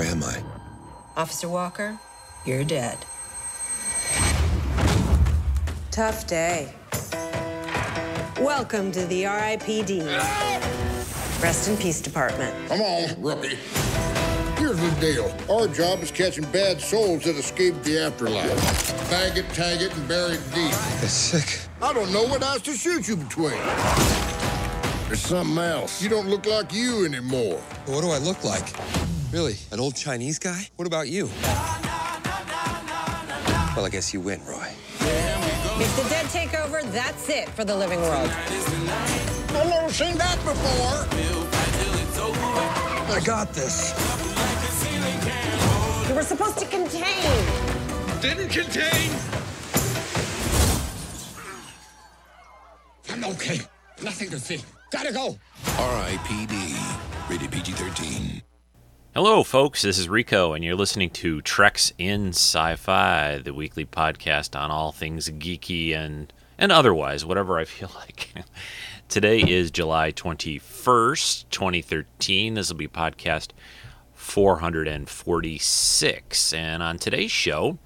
Where am I? Officer Walker, you're dead. Tough day. Welcome to the R.I.P.D. Rest in Peace Department. Come on, rookie. Here's the deal. Our job is catching bad souls that escaped the afterlife. Faggot, taggot, and buried deep. That's sick. I don't know what eyes to shoot you between. There's something else. You don't look like you anymore. What do I look like? Really? An old Chinese guy? What about you? Well, I guess you win, Roy. If the dead take over, that's it for the living world. I've never seen that before. I got this. You were supposed to contain. Didn't contain. I'm okay. Nothing to see. Gotta go. R.I.P.D. Rated PG-13. Hello, folks. This is Rico, and you're listening to Treks in Sci-Fi, the weekly podcast on all things geeky and otherwise, whatever I feel like. Today is July 21st, 2013. This will be podcast 446. And on today's show,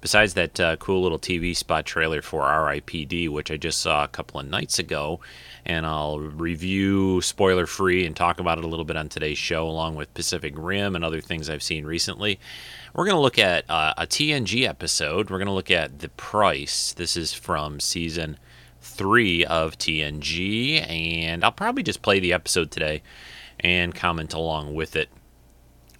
besides that cool little TV spot trailer for R.I.P.D., which I just saw a couple of nights ago, and I'll review spoiler-free and talk about it a little bit on today's show, along with Pacific Rim and other things I've seen recently. We're going to look at a TNG episode. We're going to look at The Price. This is from Season 3 of TNG, and I'll probably just play the episode today and comment along with it.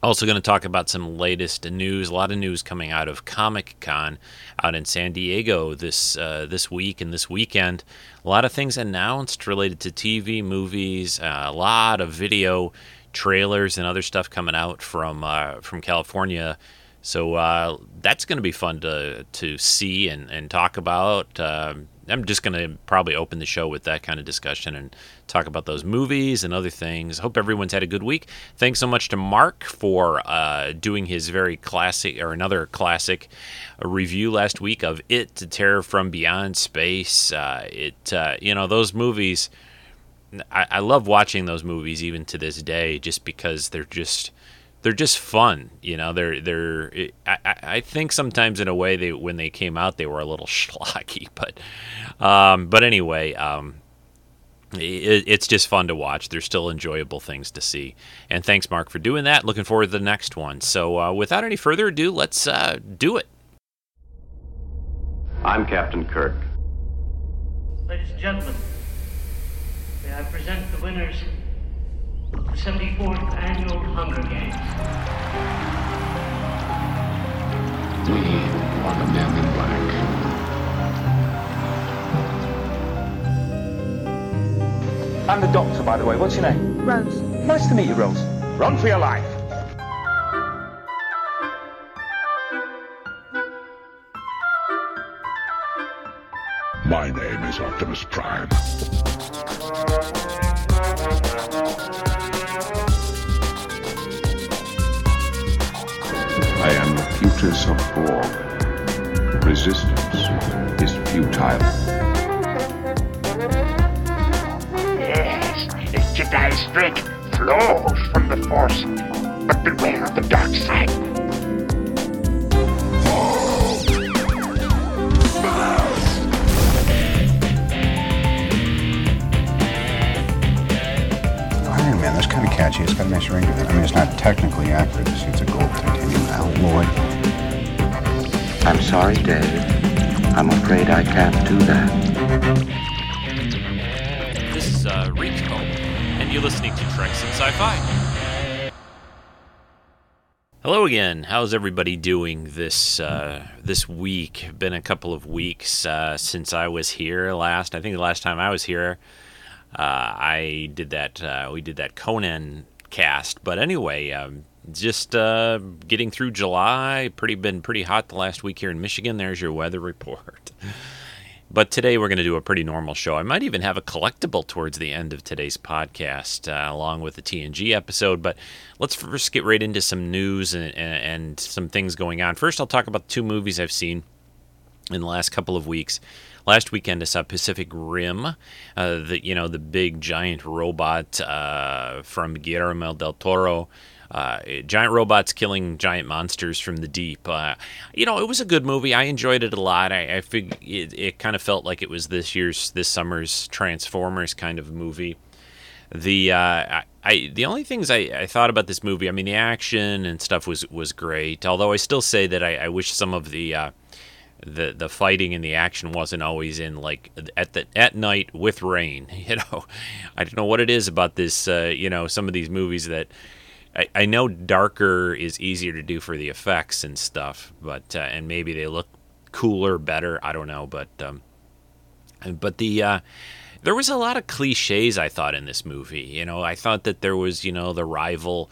Also going to talk about some latest news, a lot of news coming out of Comic-Con out in San Diego this week and this weekend. A lot of things announced related to TV, movies, a lot of video trailers and other stuff coming out from California. So that's going to be fun to see and talk about. I'm just going to probably open the show with that kind of discussion and talk about those movies and other things. Hope everyone's had a good week. Thanks so much to Mark for doing his very classic, or another classic, review last week of It, to Terror from Beyond Space. Those movies, I love watching those movies even to this day, just because they're just fun. I think sometimes in a way when they came out, they were a little schlocky, but anyway, it's just fun to watch. They're still enjoyable things to see. And thanks, Mark, for doing that. Looking forward to the next one. So without any further ado, let's do it. I'm Captain Kirk. Ladies and gentlemen, may I present the winners of the 74th Annual Hunger Games. We are the men in black. I'm the doctor, by the way. What's your name? Rose. Nice to meet you, Rose. Run for your life. My name is Optimus Prime. I am the futus of Borg. Resistance is futile. Yes, a Jedi strength flows from the Force, but beware of the dark side. Iron Man, that's kind of catchy. It's got a nice ring to it. I mean, it's not technically accurate. It's a gold titanium alloy. I'm sorry, Dave. I'm afraid I can't do that. This is Rico, and you're listening to Treks in Sci-Fi. Hello again. How's everybody doing this week? Been a couple of weeks since I was here last. I think the last time I was here, I did that. We did that Conan cast. But anyway, just getting through July. Been pretty hot the last week here in Michigan. There's your weather report. But today we're going to do a pretty normal show. I might even have a collectible towards the end of today's podcast, along with the TNG episode. But let's first get right into some news and some things going on. First, I'll talk about two movies I've seen in the last couple of weeks. Last weekend, I saw Pacific Rim, the big giant robot from Guillermo del Toro. Giant robots killing giant monsters from the deep. You know, it was a good movie. I enjoyed it a lot. I figured it kind of felt like it was this summer's Transformers kind of movie. The only things I thought about this movie, I mean, the action and stuff was great. Although I still say that I wish some of the fighting and the action wasn't always in, like, at night with rain, you know. I don't know what it is about this, you know, some of these movies that I know darker is easier to do for the effects and stuff, but and maybe they look cooler, better, I don't know, but the there was a lot of cliches, I thought, in this movie. You know, I thought that there was, you know, the rival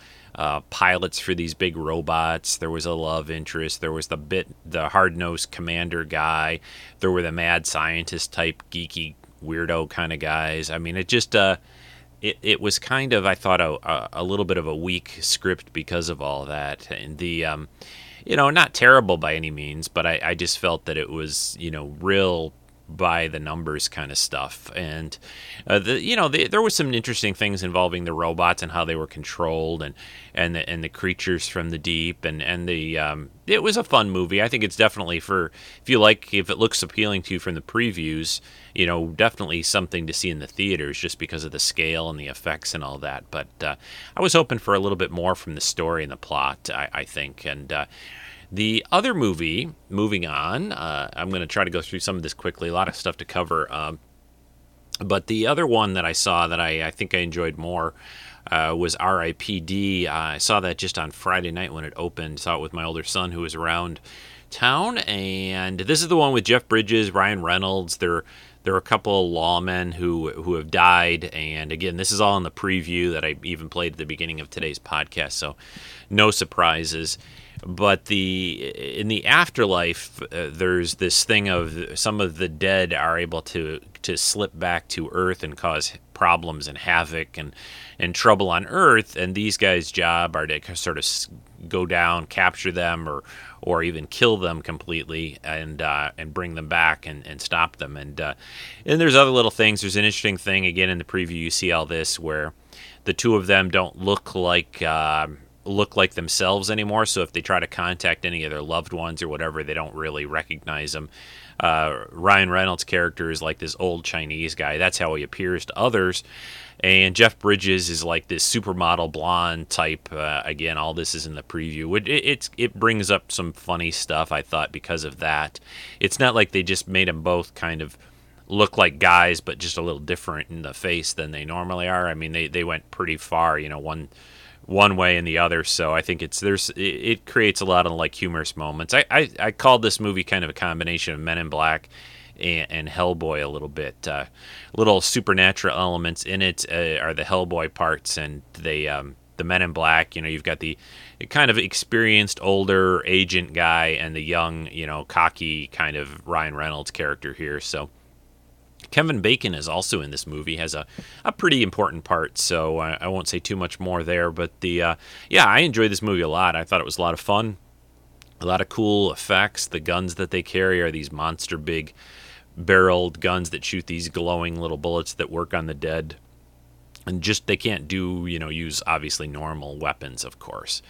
pilots for these big robots. There was a love interest. There was the hard-nosed commander guy. There were the mad scientist type, geeky weirdo kind of guys. I mean, it just it was kind of, I thought, a little bit of a weak script because of all that. And the you know, not terrible by any means, but I just felt that it was, you know, real by the numbers kind of stuff. And you know, there was some interesting things involving the robots and how they were controlled and the creatures from the deep and the it was a fun movie. I think it's definitely if it looks appealing to you from the previews, you know, definitely something to see in the theaters just because of the scale and the effects and all that. But I was hoping for a little bit more from the story and the plot, I think. And the other movie, moving on, I'm going to try to go through some of this quickly, a lot of stuff to cover, but the other one that I saw that I think I enjoyed more was R.I.P.D. I saw that just on Friday night when it opened, saw it with my older son who was around town, and this is the one with Jeff Bridges, Ryan Reynolds. There are a couple of lawmen who have died, and again, this is all in the preview that I even played at the beginning of today's podcast, so no surprises. But in the afterlife, there's this thing of some of the dead are able to slip back to Earth and cause problems and havoc and trouble on Earth. And these guys' job are to sort of go down, capture them, or even kill them completely and bring them back and stop them. And there's other little things. There's an interesting thing, again, in the preview you see all this, where the two of them don't look like themselves anymore, so if they try to contact any of their loved ones or whatever, they don't really recognize them. Ryan Reynolds' character is like this old Chinese guy. That's how he appears to others. And Jeff Bridges is like this supermodel blonde type. Again, all this is in the preview. It brings up some funny stuff, I thought, because of that. It's not like they just made them both kind of look like guys, but just a little different in the face than they normally are. I mean, they went pretty far, you know, one way and the other, so I think it creates a lot of, like, humorous moments. I called this movie kind of a combination of Men in Black and Hellboy a little bit. Little supernatural elements in it are the Hellboy parts, and the Men in Black, you know, you've got the kind of experienced older agent guy and the young, you know, cocky kind of Ryan Reynolds character here, so... Kevin Bacon is also in this movie, has a pretty important part, so I won't say too much more there, but I enjoyed this movie a lot. I thought it was a lot of fun, a lot of cool effects. The guns that they carry are these monster big barreled guns that shoot these glowing little bullets that work on the dead, and just they can't use obviously normal weapons, of course.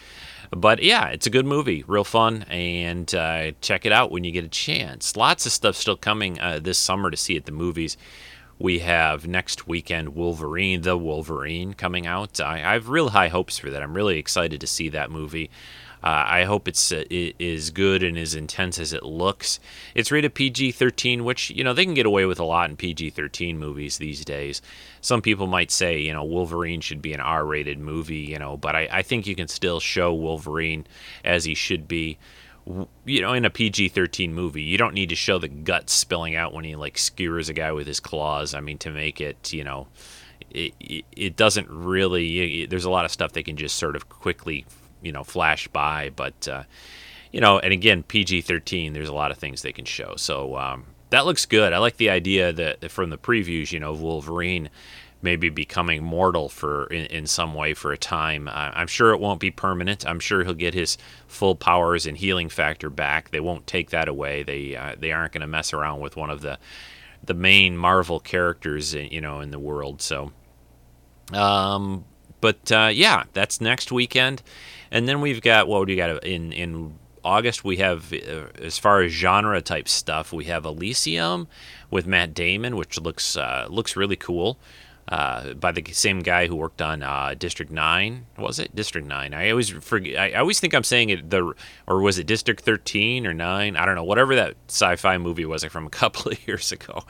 But yeah, it's a good movie, real fun, and check it out when you get a chance. Lots of stuff still coming this summer to see at the movies. We have next weekend The Wolverine coming out. I have real high hopes for that. I'm really excited to see that movie. I hope it is good and as intense as it looks. It's rated PG-13, which, you know, they can get away with a lot in PG-13 movies these days. Some people might say, you know, Wolverine should be an R-rated movie, you know, but I think you can still show Wolverine as he should be, you know, in a PG-13 movie. You don't need to show the guts spilling out when he, like, skewers a guy with his claws. I mean, to make it, you know, it doesn't really, there's a lot of stuff they can just sort of quickly, you know, flash by, but, you know, and again, PG-13, there's a lot of things they can show. So that looks good. I like the idea that from the previews, you know, of Wolverine maybe becoming mortal in some way for a time. I'm sure it won't be permanent. I'm sure he'll get his full powers and healing factor back. They won't take that away. They aren't going to mess around with one of the main Marvel characters, you know, in the world. So, But yeah, that's next weekend. And then we've got, what do you got in August? We have, as far as genre type stuff, we have Elysium with Matt Damon, which looks really cool. By the same guy who worked on District 9, was it? District 9. I always forget. I always think I'm saying it, or was it District 13 or 9? I don't know. Whatever that sci-fi movie was from a couple of years ago.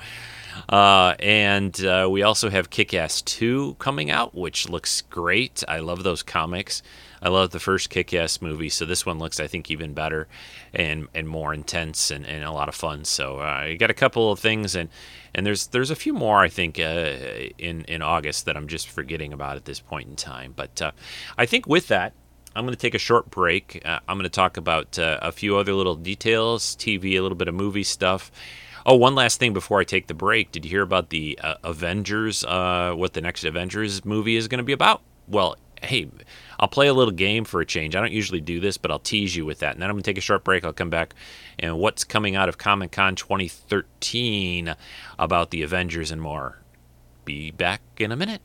And we also have Kick-Ass 2 coming out, which looks great. I love those comics. I love the first Kick-Ass movie, so this one looks, I think, even better and more intense and a lot of fun. So I got a couple of things, and there's a few more, I think, in August that I'm just forgetting about at this point in time. But I think with that, I'm going to take a short break. I'm going to talk about a few other little details, TV, a little bit of movie stuff. Oh, one last thing before I take the break. Did you hear about the Avengers, what the next Avengers movie is going to be about? Well, hey, I'll play a little game for a change. I don't usually do this, but I'll tease you with that. And then I'm going to take a short break. I'll come back. And what's coming out of Comic-Con 2013 about the Avengers and more. Be back in a minute.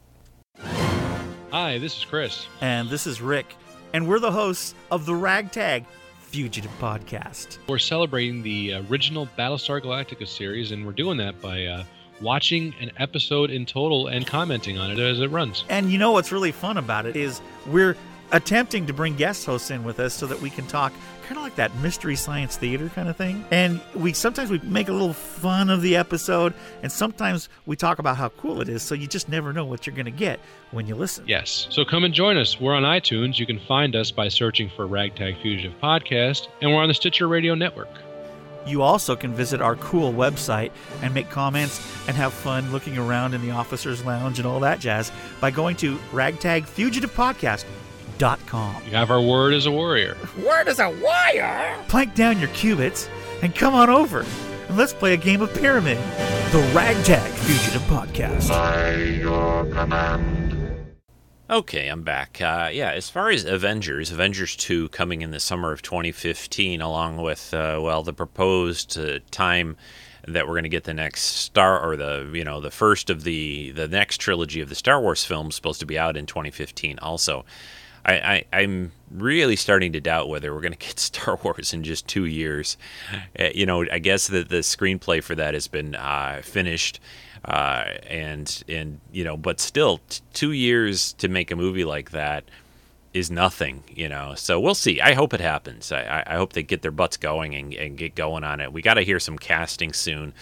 Hi, this is Chris. And this is Rick. And we're the hosts of the Ragtag Fugitive Podcast. We're celebrating the original Battlestar Galactica series, and we're doing that by watching an episode in total and commenting on it as it runs. And you know what's really fun about it is we're attempting to bring guest hosts in with us so that we can talk kind of like that Mystery Science Theater kind of thing. And we sometimes make a little fun of the episode, and sometimes we talk about how cool it is, so you just never know what you're going to get when you listen. Yes. So come and join us. We're on iTunes. You can find us by searching for Ragtag Fugitive Podcast, and we're on the Stitcher Radio Network. You also can visit our cool website and make comments and have fun looking around in the officer's lounge and all that jazz by going to ragtagfugitivepodcast.com. You have our word as a warrior. Word as a warrior? Plank down your qubits and come on over and let's play a game of pyramid. The Ragtag Fugitive Podcast. By your command. Okay, I'm back. Yeah, as far as Avengers 2 coming in the summer of 2015, along with, the proposed time that we're going to get the next the first of the next trilogy of the Star Wars films supposed to be out in 2015 also. I'm really starting to doubt whether we're going to get Star Wars in just 2 years. I guess that the screenplay for that has been finished, but still, 2 years to make a movie like that is nothing, So we'll see. I hope it happens. I hope they get their butts going and get going on it. We got to hear some casting soon,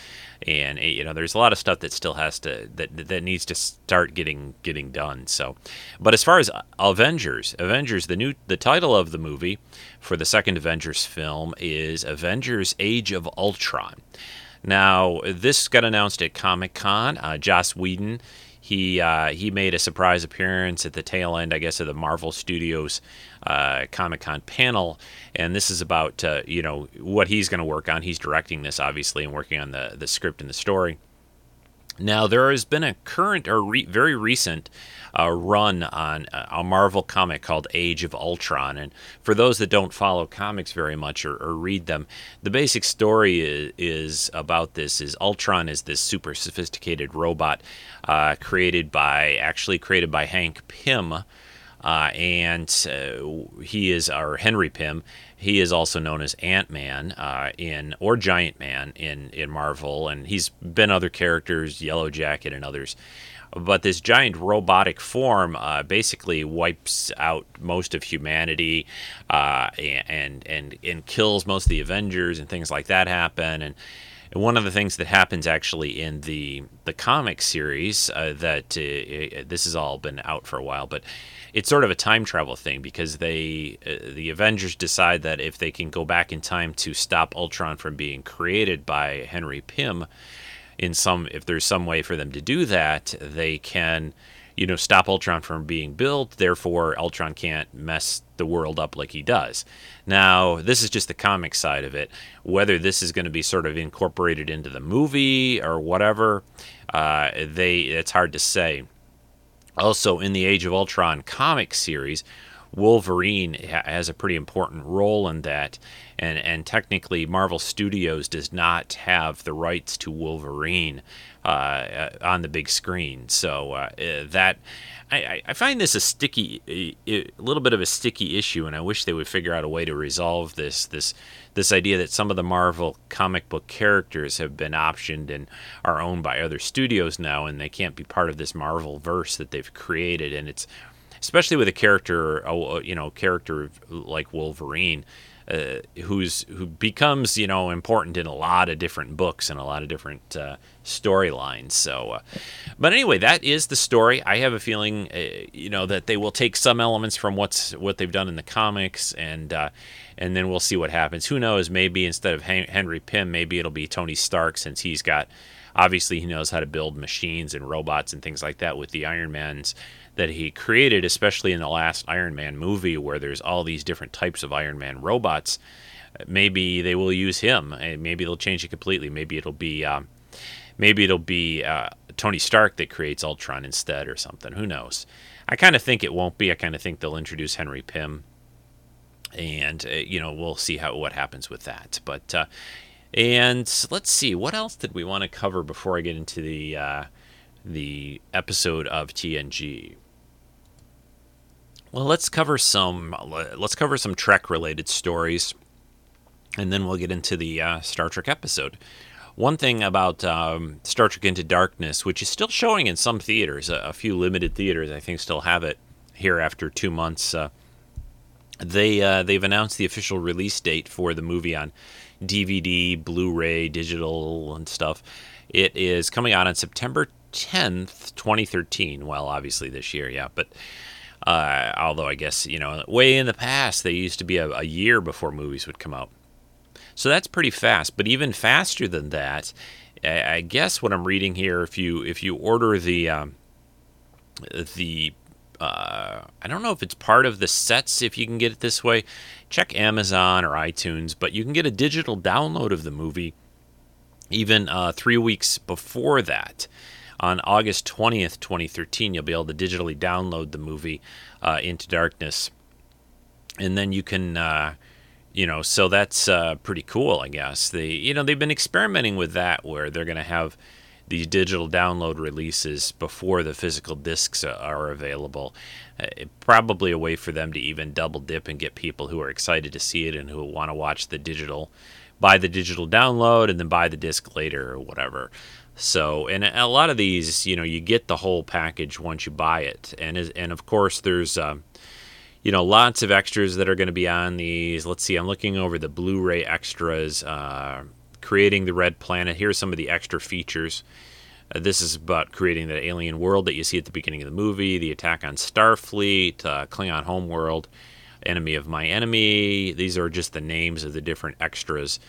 and there's a lot of stuff that still has to that needs to start getting done. So, but as far as Avengers, the title of the movie for the second Avengers film is Avengers: Age of Ultron. Now, this got announced at Comic-Con. Joss Whedon. He made a surprise appearance at the tail end, I guess, of the Marvel Studios Comic-Con panel, and this is about what he's going to work on. He's directing this, obviously, and working on the script and the story. Now, there has been a current or very recent run on a Marvel comic called Age of Ultron, and for those that don't follow comics very much or read them, the basic story is about this is Ultron is this super sophisticated robot created by Hank Pym, and he is our Henry Pym. He is also known as Ant-Man or Giant Man in Marvel, and he's been other characters, Yellow Jacket and others. But this giant robotic form basically wipes out most of humanity and kills most of the Avengers, and things like that happen. And one of the things that happens actually in the comic series this has all been out for a while, but it's sort of a time travel thing because the Avengers decide that if they can go back in time to stop Ultron from being created by Henry Pym, if there's some way for them to do that, they can stop Ultron from being built, therefore Ultron can't mess the world up like he does. Now, this is just the comic side of it. Whether this is going to be sort of incorporated into the movie or whatever, it's hard to say. Also, in the Age of Ultron comic series, Wolverine has a pretty important role in that, and technically Marvel Studios does not have the rights to Wolverine on the big screen. So that I find this a little bit of a sticky issue, and I wish they would figure out a way to resolve this idea that some of the Marvel comic book characters have been optioned and are owned by other studios now, and they can't be part of this Marvel verse that they've created. And it's especially with a character like Wolverine, who becomes important in a lot of different books and a lot of different storylines. So, but anyway, that is the story. I have a feeling that they will take some elements from what they've done in the comics, and then we'll see what happens. Who knows? Maybe instead of Henry Pym, maybe it'll be Tony Stark, since he's got. Obviously, he knows how to build machines and robots and things like that with the Iron Mans that he created, especially in the last Iron Man movie where there's all these different types of Iron Man robots. Maybe they will use him, and maybe they'll change it completely. Maybe it'll be Tony Stark that creates Ultron instead or something. Who knows? I kind of think it won't be. I kind of think they'll introduce Henry Pym, and we'll see what happens with that. But and let's see, what else did we want to cover before I get into the episode of TNG? Well, let's cover some Trek-related stories, and then we'll get into the Star Trek episode. One thing about Star Trek Into Darkness, which is still showing in some theaters, a few limited theaters, I think, still have it here after 2 months. They've announced the official release date for the movie on DVD, Blu-ray, digital, and stuff. It is coming out on September 10th, 2013. Well, obviously this year, yeah. But although I guess, way in the past, they used to be a year before movies would come out. So that's pretty fast. But even faster than that, I guess what I'm reading here, if you order the I don't know if it's part of the sets, if you can get it this way. Check Amazon or iTunes, but you can get a digital download of the movie even 3 weeks before that. On August 20th, 2013, you'll be able to digitally download the movie Into Darkness. And then you can, so that's pretty cool, I guess. They've been experimenting with that, where they're going to have these digital download releases before the physical discs are available. Probably a way for them to even double dip and get people who are excited to see it and who want to watch buy the digital download and then buy the disc later or whatever. So, and a lot of these, you get the whole package once you buy it. And of course, there's lots of extras that are going to be on these. Let's see, I'm looking over the Blu-ray extras, creating the red planet. Here's some of the extra features. This is about creating that alien world that you see at the beginning of the movie, the attack on Starfleet, Klingon homeworld, enemy of my enemy. These are just the names of the different extras.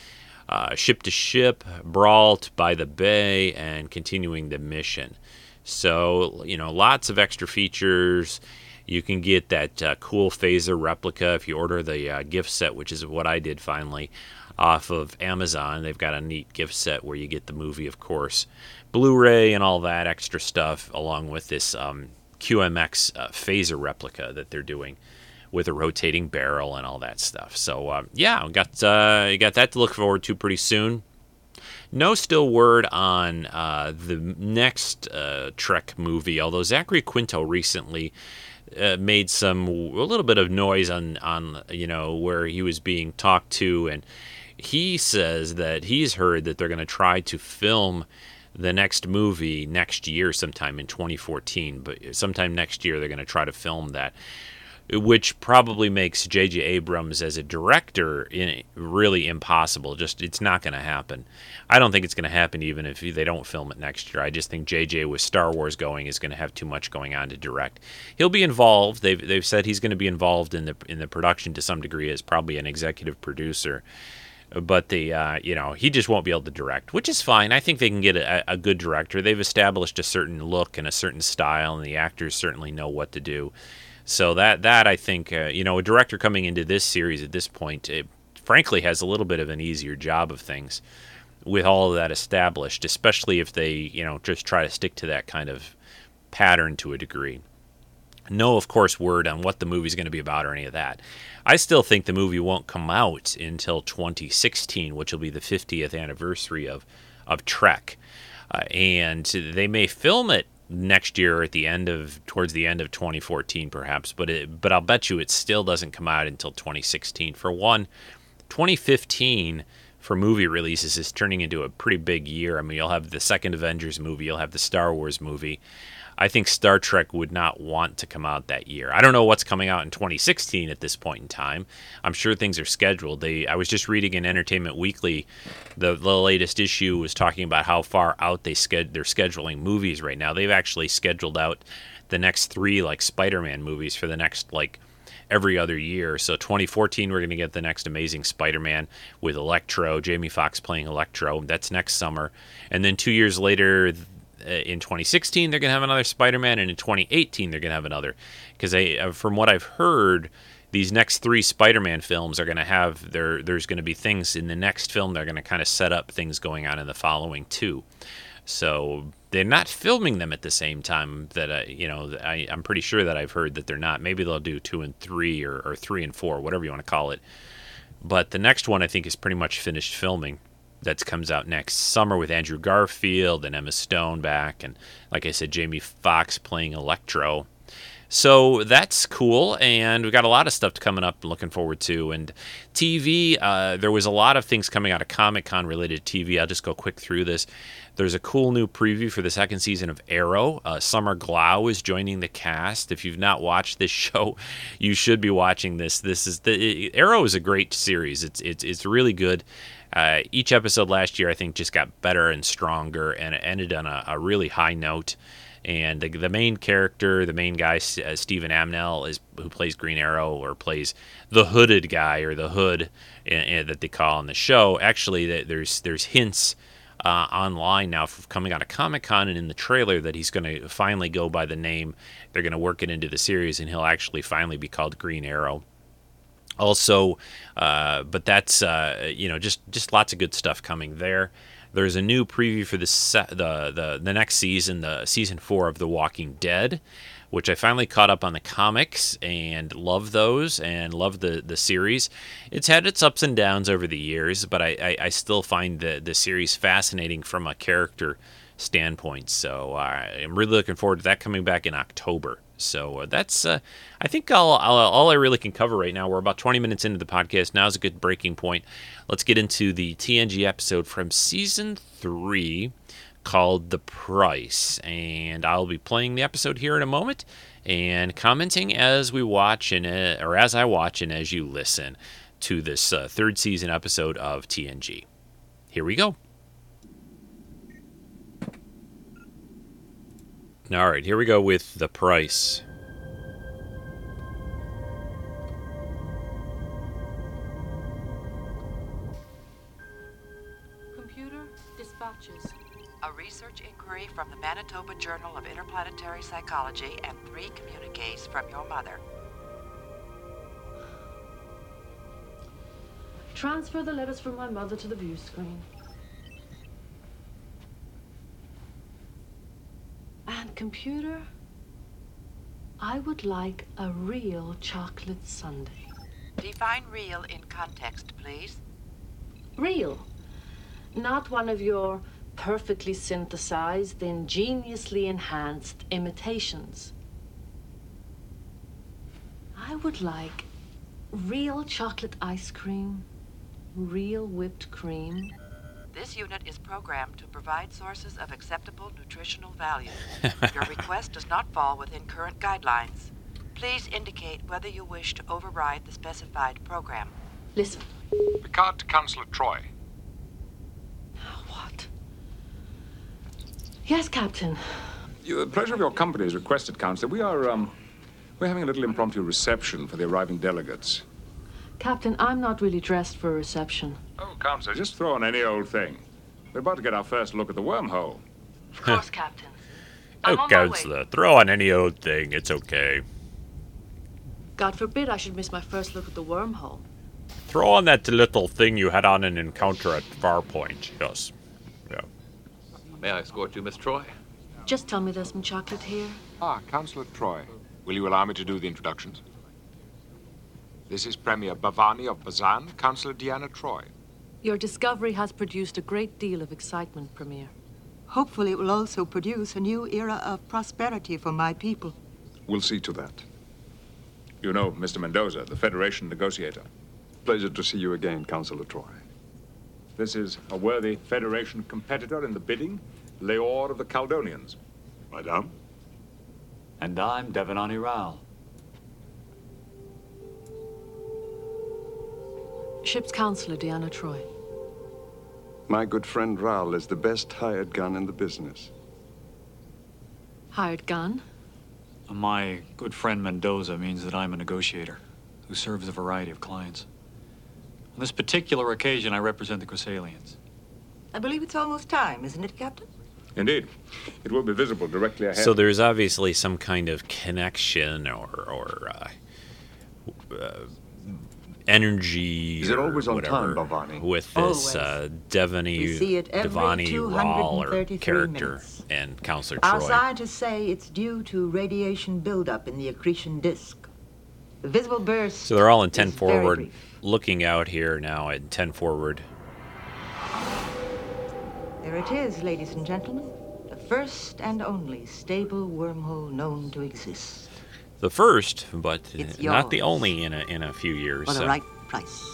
Ship to ship, brawl by the bay, and continuing the mission. So, lots of extra features. You can get that cool phaser replica if you order the gift set, which is what I did finally. Off of Amazon, they've got a neat gift set where you get the movie, of course, Blu-ray and all that extra stuff, along with this QMX phaser replica that they're doing with a rotating barrel and all that stuff. So got that to look forward to pretty soon. No still word on the next Trek movie, although Zachary Quinto recently made a little bit of noise on where he was being talked to, and he says that he's heard that they're going to try to film the next movie next year sometime in 2014, but sometime next year they're going to try to film that, which probably makes J.J. Abrams as a director really impossible. Just, it's not going to happen. I don't think it's going to happen even if they don't film it next year. I just think J.J. with Star Wars going is going to have too much going on to direct. He'll be involved. They've said he's going to be involved in the production to some degree as probably an executive producer. But he just won't be able to direct, which is fine. I think they can get a good director. They've established a certain look and a certain style, and the actors certainly know what to do. So that I think, a director coming into this series at this point, it frankly has a little bit of an easier job of things with all of that established, especially if they, just try to stick to that kind of pattern to a degree. no, of course, word on what the movie's going to be about or any of that. I still think the movie won't come out until 2016, which will be the 50th anniversary of Trek. And they may film it next year at the end of, towards the end of 2014 perhaps, but I'll bet you it still doesn't come out until 2016. For one, 2015 for movie releases is turning into a pretty big year. I mean, you'll have the second Avengers movie, you'll have the Star Wars movie. I think Star Trek would not want to come out that year. I don't know what's coming out in 2016 at this point in time. I'm sure things are scheduled. I was just reading in Entertainment Weekly, the latest issue was talking about how far out they're scheduling movies right now. They've actually scheduled out the next three, like, Spider-Man movies for the next, like, every other year. So 2014, we're going to get the next Amazing Spider-Man with Electro, Jamie Foxx playing Electro. That's next summer. And then 2 years later, in 2016, they're going to have another Spider-Man, and in 2018, they're going to have another. Because from what I've heard, these next three Spider-Man films are going to have, there's going to be things in the next film that are going to kind of set up things going on in the following two. So they're not filming them at the same time that, I'm pretty sure that I've heard that they're not. Maybe they'll do 2 and 3 or 3 and 4, whatever you want to call it. But the next one, I think, is pretty much finished filming. That comes out next summer with Andrew Garfield and Emma Stone back. And like I said, Jamie Foxx playing Electro. So that's cool. And we've got a lot of stuff coming up and looking forward to. And TV, there was a lot of things coming out of Comic-Con related to TV. I'll just go quick through this. There's a cool new preview for the second season of Arrow. Summer Glau is joining the cast. If you've not watched this show, you should be watching this. Arrow is a great series. It's really good. Each episode last year, I think, just got better and stronger, and it ended on a really high note. And the main character, the main guy, Stephen Amnell, who plays Green Arrow, or plays the hooded guy, or the hood that they call on the show. Actually, there's hints online now for coming out of Comic-Con and in the trailer that he's going to finally go by the name. They're going to work it into the series, and he'll actually finally be called Green Arrow. Also, but that's, just lots of good stuff coming there. There's a new preview for the next season, the season 4 of The Walking Dead, which I finally caught up on the comics and love those and love the series. It's had its ups and downs over the years, but I still find the series fascinating from a character standpoint. So I'm really looking forward to that coming back in October. So that's, I think, all I really can cover right now. We're about 20 minutes into the podcast. Now's a good breaking point. Let's get into the TNG episode from Season 3 called The Price. And I'll be playing the episode here in a moment and commenting as we watch, or as I watch and as you listen to this third season episode of TNG. Here we go. All right, here we go with The Price. Computer dispatches. A research inquiry from the Manitoba Journal of Interplanetary Psychology and 3 communiques from your mother. Transfer the letters from my mother to the view screen. And computer, I would like a real chocolate sundae. Define real in context, please. Real. Not one of your perfectly synthesized, ingeniously enhanced imitations. I would like real chocolate ice cream, real whipped cream. This unit is programmed to provide sources of acceptable nutritional value. Your request does not fall within current guidelines. Please indicate whether you wish to override the specified program. Listen. Picard to Counselor Troi. Now what? Yes, Captain. The pleasure of your company is requested, Counselor. We are, we're having a little impromptu reception for the arriving delegates. Captain, I'm not really dressed for a reception. Oh, Counselor, just throw on any old thing. We're about to get our first look at the wormhole. Of course, Captain. I'm on Counselor, my way. Throw on any old thing. It's okay. God forbid I should miss my first look at the wormhole. Throw on that little thing you had on an encounter at Farpoint. Yes. Yeah. May I escort you, Miss Troi? Just tell me there's some chocolate here. Ah, Counselor Troi. Will you allow me to do the introductions? This is Premier Bhavani of Barzan, Councillor Deanna Troi. Your discovery has produced a great deal of excitement, Premier. Hopefully it will also produce a new era of prosperity for my people. We'll see to that. You know Mr. Mendoza, the Federation negotiator. Pleasure to see you again, Councillor Troi. This is a worthy Federation competitor in the bidding, Leor of the Caldonians. Madame? And I'm Devanani Raul. Ship's Councillor Deanna Troi. My good friend Raul is the best hired gun in the business. Hired gun? My good friend Mendoza means that I'm a negotiator who serves a variety of clients. On this particular occasion, I represent the Chrysalians. I believe it's almost time, isn't it, Captain? Indeed. It will be visible directly ahead. So there's obviously some kind of connection or energy. Is it always on time, Bhavani? With this Devani Raul character minutes. And Counselor Troi. Our scientists say it's due to radiation buildup in the accretion disk. The visible burst. So they're all in 10 forward, looking out here now at 10 forward. There it is, ladies and gentlemen. The first and only stable wormhole known to exist. The first, but not the only in a few years. For the right price.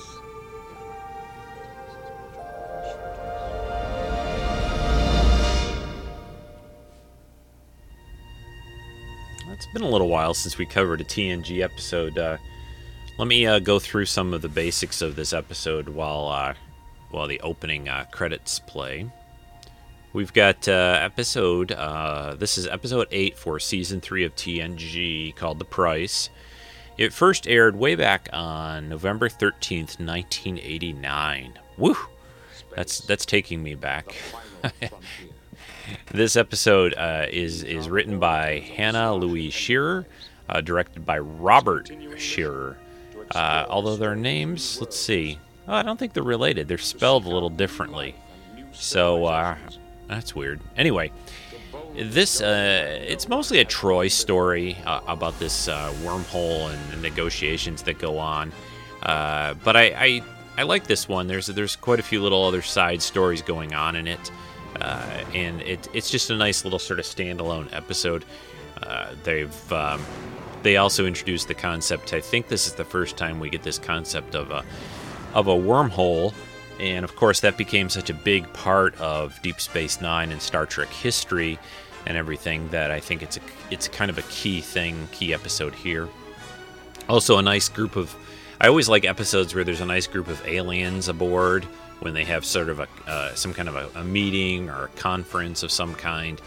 It's been a little while since we covered a TNG episode. Let me go through some of the basics of this episode while the opening credits play. We've got this is episode 8 for season 3 of TNG, called The Price. It first aired way back on November 13th, 1989. Woo! That's taking me back. This episode is written by Hannah Louise Shearer, directed by Robert Shearer. Although their names, let's see, I don't think they're related. They're spelled a little differently. So, that's weird. Anyway, this it's mostly a Troi story about this wormhole and negotiations that go on. But I like this one. There's quite a few little other side stories going on in it, and it's just a nice little sort of standalone episode. They also introduced the concept. I think this is the first time we get this concept of a wormhole. And, of course, that became such a big part of Deep Space Nine and Star Trek history and everything that I think it's kind of a key thing, key episode here. Also, a nice group of... I always like episodes where there's a nice group of aliens aboard when they have sort of some kind of a meeting or a conference of some kind.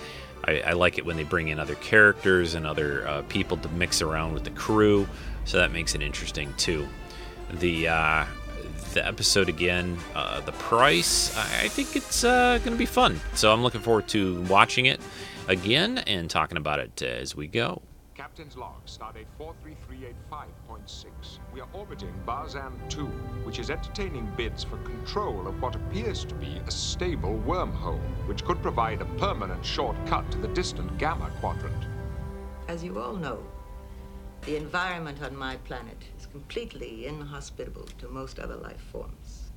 I like it when they bring in other characters and other people to mix around with the crew, so that makes it interesting, too. The episode again, The Price, I think it's going to be fun. So I'm looking forward to watching it again and talking about it as we go. Captain's log, stardate 43385.6. We are orbiting Barzan 2, which is entertaining bids for control of what appears to be a stable wormhole, which could provide a permanent shortcut to the distant Gamma Quadrant. As you all know, the environment on my planet is completely inhospitable to most other life forms.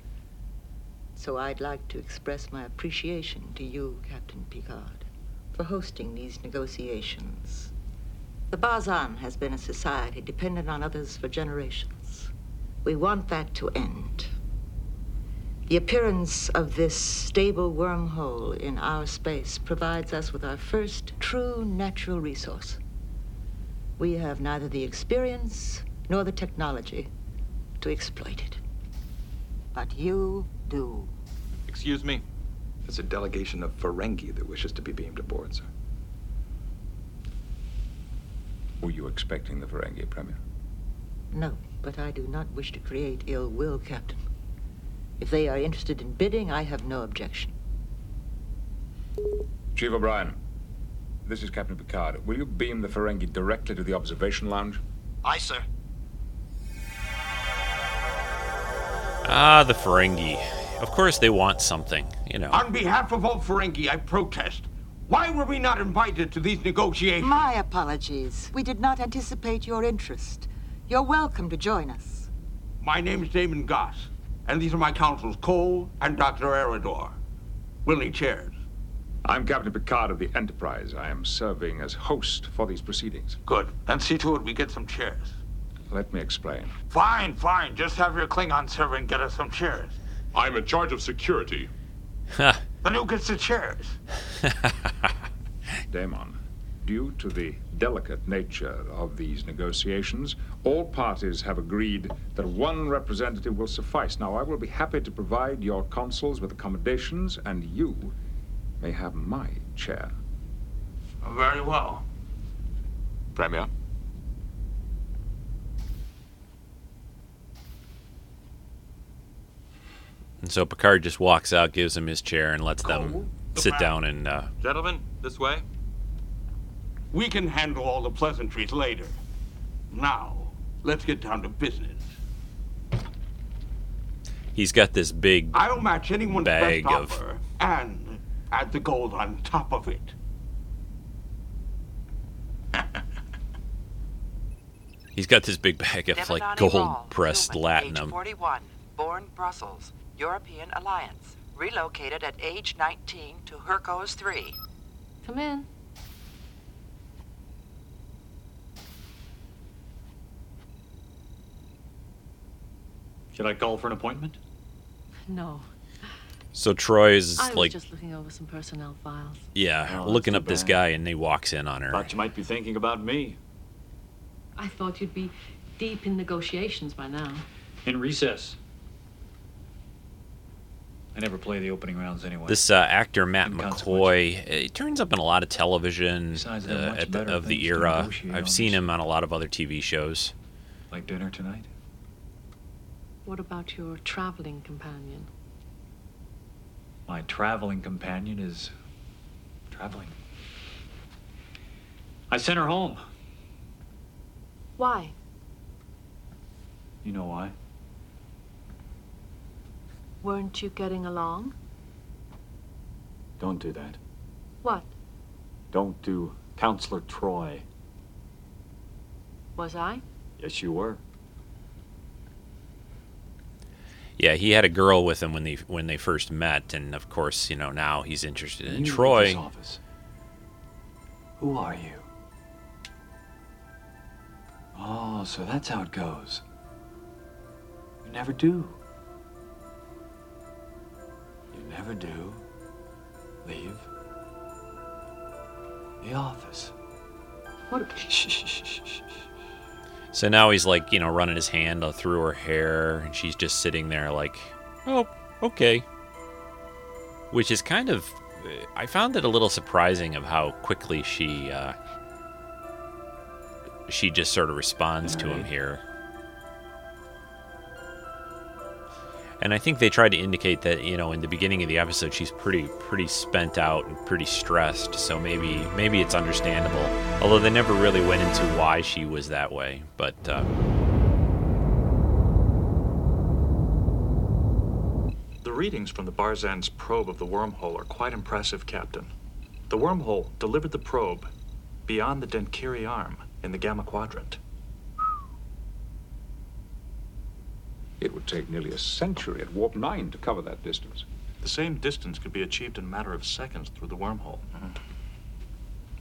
So I'd like to express my appreciation to you, Captain Picard, for hosting these negotiations. The Barzan has been a society dependent on others for generations. We want that to end. The appearance of this stable wormhole in our space provides us with our first true natural resource. We have neither the experience nor the technology to exploit it. But you do. Excuse me? There's a delegation of Ferengi that wishes to be beamed aboard, sir. Were you expecting the Ferengi, Premier? No, but I do not wish to create ill will, Captain. If they are interested in bidding, I have no objection. Chief O'Brien. This is Captain Picard. Will you beam the Ferengi directly to the observation lounge? Aye, sir. Ah, the Ferengi. Of course they want something, you know. On behalf of all Ferengi, I protest. Why were we not invited to these negotiations? My apologies. We did not anticipate your interest. You're welcome to join us. My name is DaiMon Goss, and these are my counsels, Cole and Dr. Arador. We'll need chairs. I'm Captain Picard of the Enterprise. I am serving as host for these proceedings. Good. Then see to it we get some chairs. Let me explain. Fine. Just have your Klingon servant get us some chairs. I'm in charge of security. Then who gets the chairs? DaiMon, due to the delicate nature of these negotiations, all parties have agreed that one representative will suffice. Now, I will be happy to provide your consuls with accommodations, and you may have my chair. Very well. Premier. And so Picard just walks out, gives him his chair, and lets them sit down and... Gentlemen, this way. We can handle all the pleasantries later. Now, let's get down to business. He's got this big bag of... I'll match anyone's best offer and add the gold on top of it. He's got this big bag of, like, gold-pressed latinum. Age 41, born Brussels. European Alliance, relocated at age 19 to Hercos 3. Come in. Should I call for an appointment? No. So Troy's like... I was just looking over some personnel files. Yeah, looking up this guy, and he walks in on her. Thought you might be thinking about me. I thought you'd be deep in negotiations by now. In recess. I never play the opening rounds anyway. This actor, Matt McCoy, he turns up in a lot of television of the era. I've seen him on a lot of other TV shows. Like dinner tonight? What about your traveling companion? My traveling companion is traveling. I sent her home. Why? You know why? Weren't you getting along? Don't do that. What? Don't do Counselor Troi. Was I? Yes, you were. Yeah, he had a girl with him when they first met, and of course, you know, now he's interested in Troi. Office. Who are you? Oh, so that's how it goes. You never do. Never do leave the office. What? So now he's like, you know, running his hand through her hair, and she's just sitting there like, oh, okay. Which is kind of, I found it a little surprising of how quickly she just sort of responds to him here. And I think they tried to indicate that, you know, in the beginning of the episode, she's pretty spent out and pretty stressed. So maybe it's understandable. Although they never really went into why she was that way. But the readings from the Barzan's probe of the wormhole are quite impressive, Captain. The wormhole delivered the probe beyond the Denkiri arm in the Gamma Quadrant. It would take nearly a century at Warp 9 to cover that distance. The same distance could be achieved in a matter of seconds through the wormhole.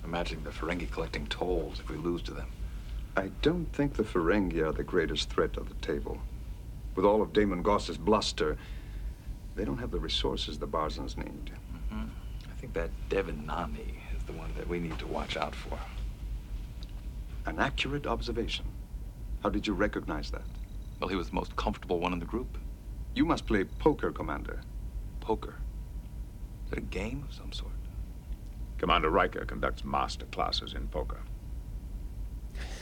Imagine the Ferengi collecting tolls if we lose to them. I don't think the Ferengi are the greatest threat on the table. With all of DaiMon Goss's bluster, they don't have the resources the Barzans need. I think that Devin Nami is the one that we need to watch out for. An accurate observation. How did you recognize that? Well, he was the most comfortable one in the group. You must play poker, Commander. Poker? Is it a game of some sort? Commander Riker conducts master classes in poker.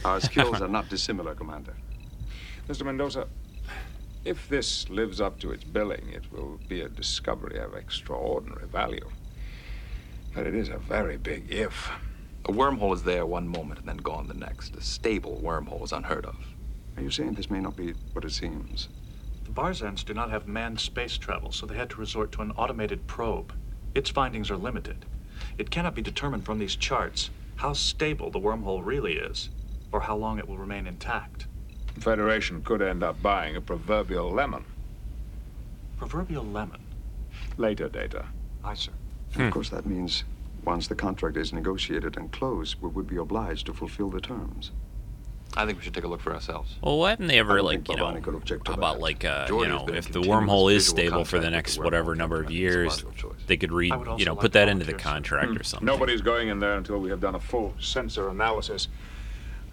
Our skills are not dissimilar, Commander. Mr. Mendoza, if this lives up to its billing, it will be a discovery of extraordinary value. But it is a very big if. A wormhole is there one moment and then gone the next. A stable wormhole is unheard of. Are you saying this may not be what it seems? The Barzans do not have manned space travel, so they had to resort to an automated probe. Its findings are limited. It cannot be determined from these charts how stable the wormhole really is, or how long it will remain intact. The Federation could end up buying a proverbial lemon. Proverbial lemon? Later, Data. Aye, sir. Of course, that means once the contract is negotiated and closed, we would be obliged to fulfill the terms. I think we should take a look for ourselves. Well, why haven't they ever, like, you know, about, like, you know, if the wormhole is stable for the next whatever number of years, they could read, you know, put that into the contract or something. Nobody's going in there until we have done a full sensor analysis.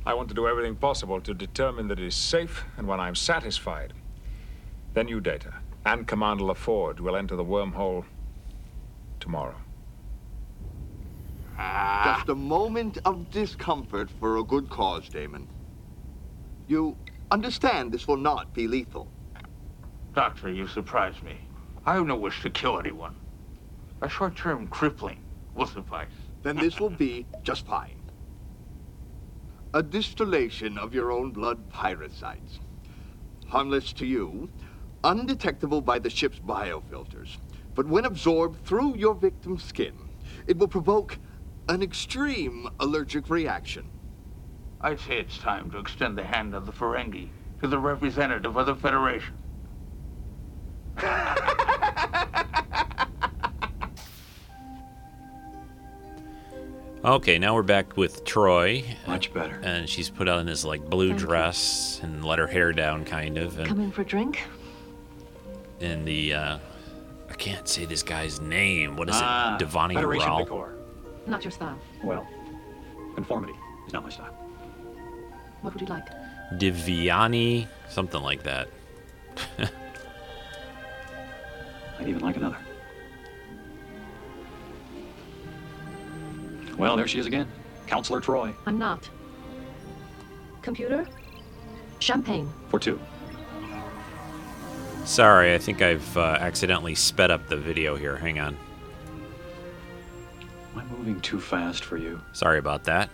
I want to do everything possible to determine that it is safe, and when I'm satisfied, then you, Data, and Commander LaFord will enter the wormhole tomorrow. Just a moment of discomfort for a good cause, DaiMon. You understand this will not be lethal. Doctor, you surprise me. I have no wish to kill anyone. A short-term crippling will suffice. Then this will be just fine. A distillation of your own blood pyrocytes. Harmless to you, undetectable by the ship's biofilters. But when absorbed through your victim's skin, it will provoke an extreme allergic reaction. I'd say it's time to extend the hand of the Ferengi to the representative of the Federation. Okay, now we're back with Troi. Much better. And she's put on this, like, blue dress and let her hair down, kind of. And come in for a drink? And the, I can't say this guy's name. What is it? Bhavani Raul? Decor. Not your style. Well, conformity is not my style. What would you like? Diviani, something like that. I'd even like another. Well, there she is again. Counselor Troi. I'm not. Computer? Champagne. For two. Sorry, I think I've accidentally sped up the video here. Hang on. Am I moving too fast for you? Sorry about that.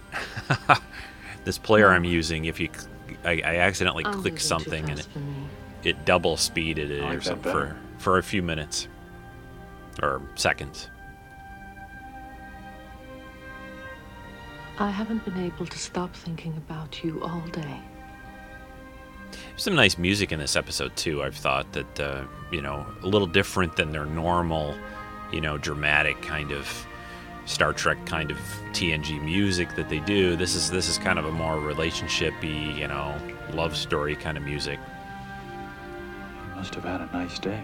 This player I'm using, if you, I accidentally click something and it double speeded it or something for a few minutes or seconds. I haven't been able to stop thinking about you all day. There's some nice music in this episode too. I've thought that you know, a little different than their normal, you know, dramatic kind of Star Trek kind of TNG music that they do. This is kind of a more relationshipy, you know, love story kind of music. You must have had a nice day.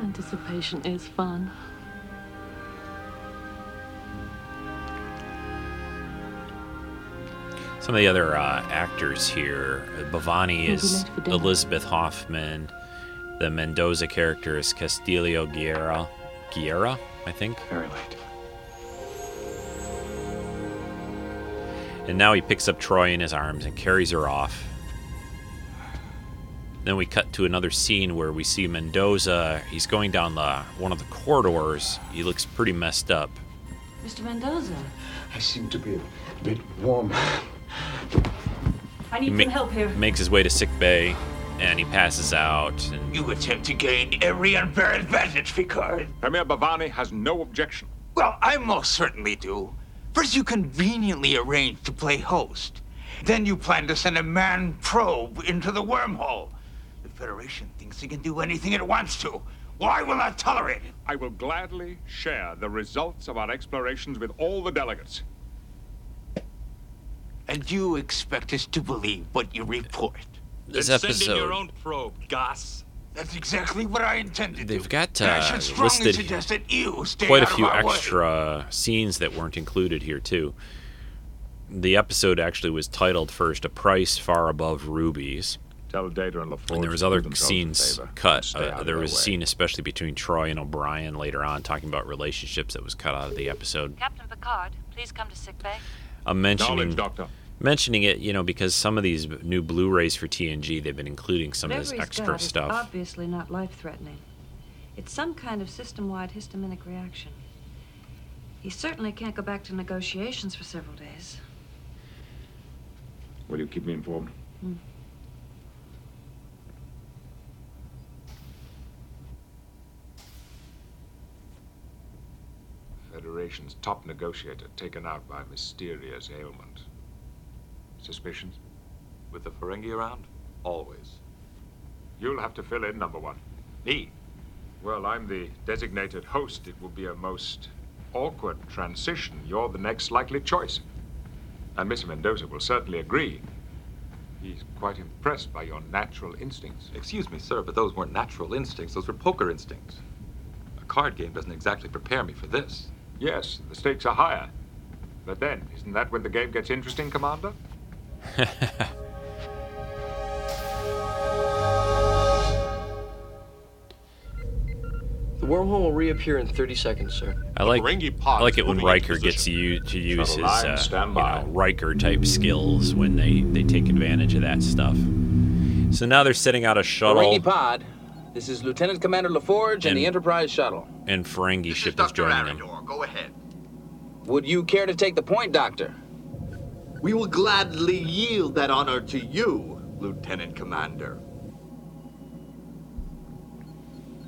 Anticipation is fun. Some of the other actors here, Bhavani is Elizabeth Hoffman. The Mendoza character is Castillo Guerra. Guerra, I think. Very late. And now he picks up Troi in his arms and carries her off. Then we cut to another scene where we see Mendoza. He's going down one of the corridors. He looks pretty messed up. Mr. Mendoza. I seem to be a bit warm. I need some help here. Makes his way to sick bay, and he passes out. And you attempt to gain every unfair advantage, Picard. Premier Bhavani has no objection. Well, I most certainly do. First, you conveniently arrange to play host. Then you plan to send a manned probe into the wormhole. The Federation thinks it can do anything it wants to. Well, I will not tolerate it. I will gladly share the results of our explorations with all the delegates. And you expect us to believe what you report? This episode. Send in your own probe, Goss. That's exactly what I intended. They've got listed quite a few extra scenes that weren't included here too. The episode actually was titled first, "A Price Far Above Rubies." Tell Data and LaForge. And there was other scenes cut. There was a scene, especially between Troi and O'Brien later on, talking about relationships that was cut out of the episode. Captain Picard, please come to sick bay. I'm mentioning it, you know, because some of these new Blu-rays for TNG, they've been including some of this extra stuff. Obviously not life-threatening. It's some kind of system-wide histaminic reaction. He certainly can't go back to negotiations for several days. Will you keep me informed? Corporation's top negotiator taken out by a mysterious ailment. Suspicions? With the Ferengi around? Always. You'll have to fill in, number one. Me? Well, I'm the designated host. It will be a most awkward transition. You're the next likely choice. And Mr. Mendoza will certainly agree. He's quite impressed by your natural instincts. Excuse me, sir, but those weren't natural instincts. Those were poker instincts. A card game doesn't exactly prepare me for this. Yes, the stakes are higher. But then, isn't that when the game gets interesting, Commander? The wormhole will reappear in 30 seconds, sir. I like it when Riker gets you to use his Riker type skills when they take advantage of that stuff. So now they're setting out a shuttle. Ferengi pod. This is Lieutenant Commander LaForge and the Enterprise shuttle. And Ferengi ship is joining them. Go ahead. Would you care to take the point, Doctor? We will gladly yield that honor to you, Lieutenant Commander.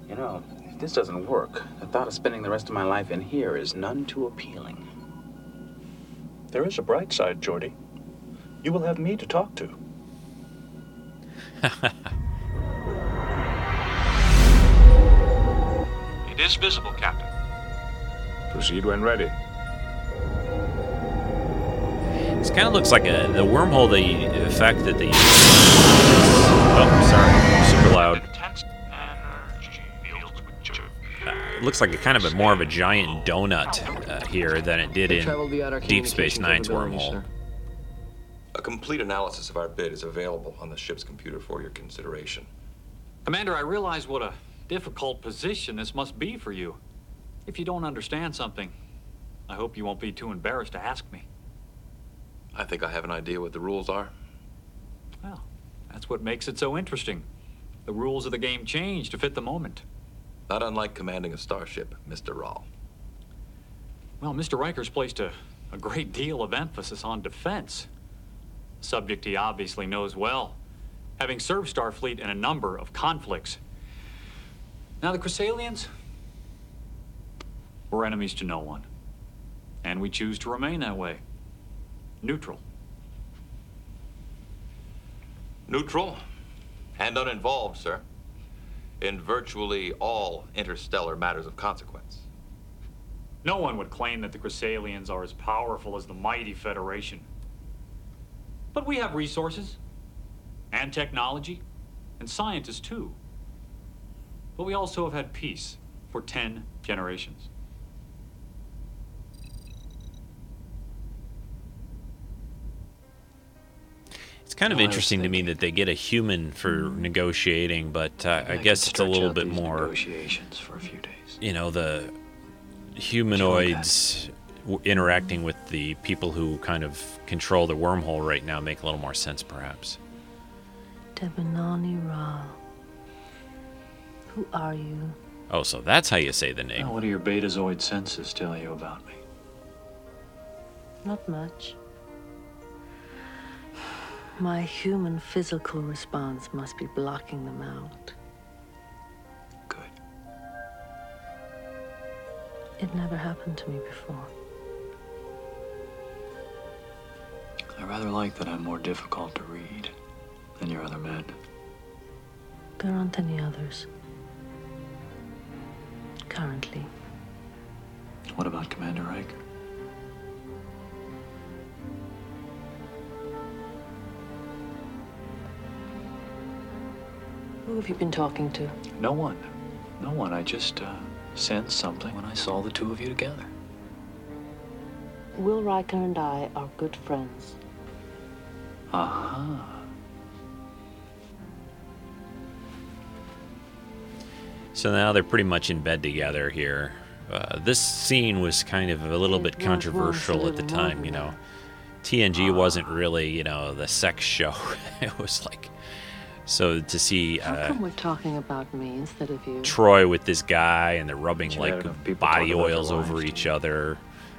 You know, if this doesn't work, the thought of spending the rest of my life in here is none too appealing. There is a bright side, Geordi. You will have me to talk to. It is visible, Captain. Proceed when ready. This kind of looks like the wormhole, the effect that they use. Super loud. It looks like more of a giant donut here than it did in Deep Space Nine's wormhole. A complete analysis of our bid is available on the ship's computer for your consideration. Commander, I realize what a difficult position this must be for you. If you don't understand something, I hope you won't be too embarrassed to ask me. I think I have an idea what the rules are. Well, that's what makes it so interesting. The rules of the game change to fit the moment. Not unlike commanding a starship, Mr. Raul. Well, Mr. Riker's placed a great deal of emphasis on defense. A subject he obviously knows well, having served Starfleet in a number of conflicts. Now, the Chrysalians were enemies to no one. And we choose to remain that way. Neutral. Neutral and uninvolved, sir, in virtually all interstellar matters of consequence. No one would claim that the Chrysalians are as powerful as the mighty Federation. But we have resources, and technology, and scientists too. But we also have had peace for 10 generations. Kind of interesting to me that they get a human for negotiating, but I guess it's a little bit more negotiations for a few days. You know, the humanoids interacting with the people who kind of control the wormhole right now make a little more sense, perhaps. Debonani Ra. Who are you? Oh, so that's how you say the name. Now, what do your Betazoid senses tell you about me? Not much. My human physical response must be blocking them out. Good. It never happened to me before. I rather like that I'm more difficult to read than your other men. There aren't any others. Currently. What about Commander Riker? Who have you been talking to? No one. No one. I just sensed something when I saw the two of you together. Will Riker and I are good friends. Aha. So now they're pretty much in bed together here. This scene was kind of a little bit controversial at the time, you know. TNG wasn't really, you know, the sex show. It was like... So to see Troi with this guy and they're rubbing like body oils over each other.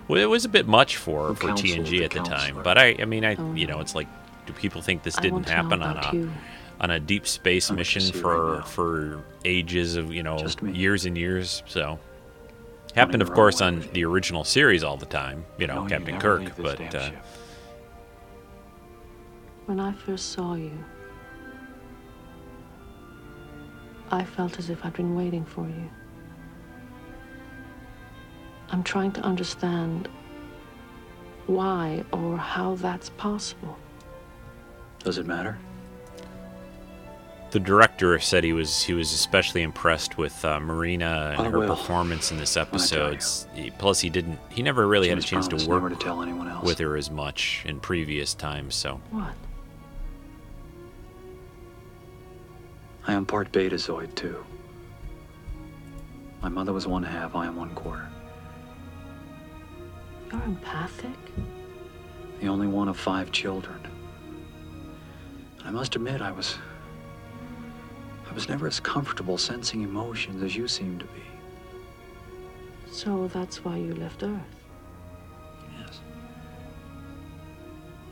Well, it was a bit much for TNG at the time. But I mean, you know, it's like, do people think this didn't happen on a deep space mission for ages of, you know, years and years? So Happened, of course, on the original series all the time. You know, Captain Kirk, but... When I first saw you, I felt as if I'd been waiting for you. I'm trying to understand why or how that's possible. Does it matter? The director said he was especially impressed with Marina and her performance in this episode. Plus, he never really had a chance to work to tell anyone else with her as much in previous times. So what? I am part Betazoid too. My mother was 1/2. I am 1/4. You're empathic. The only one of 5 children. I must admit, I was never as comfortable sensing emotions as you seem to be. So that's why you left Earth? Yes.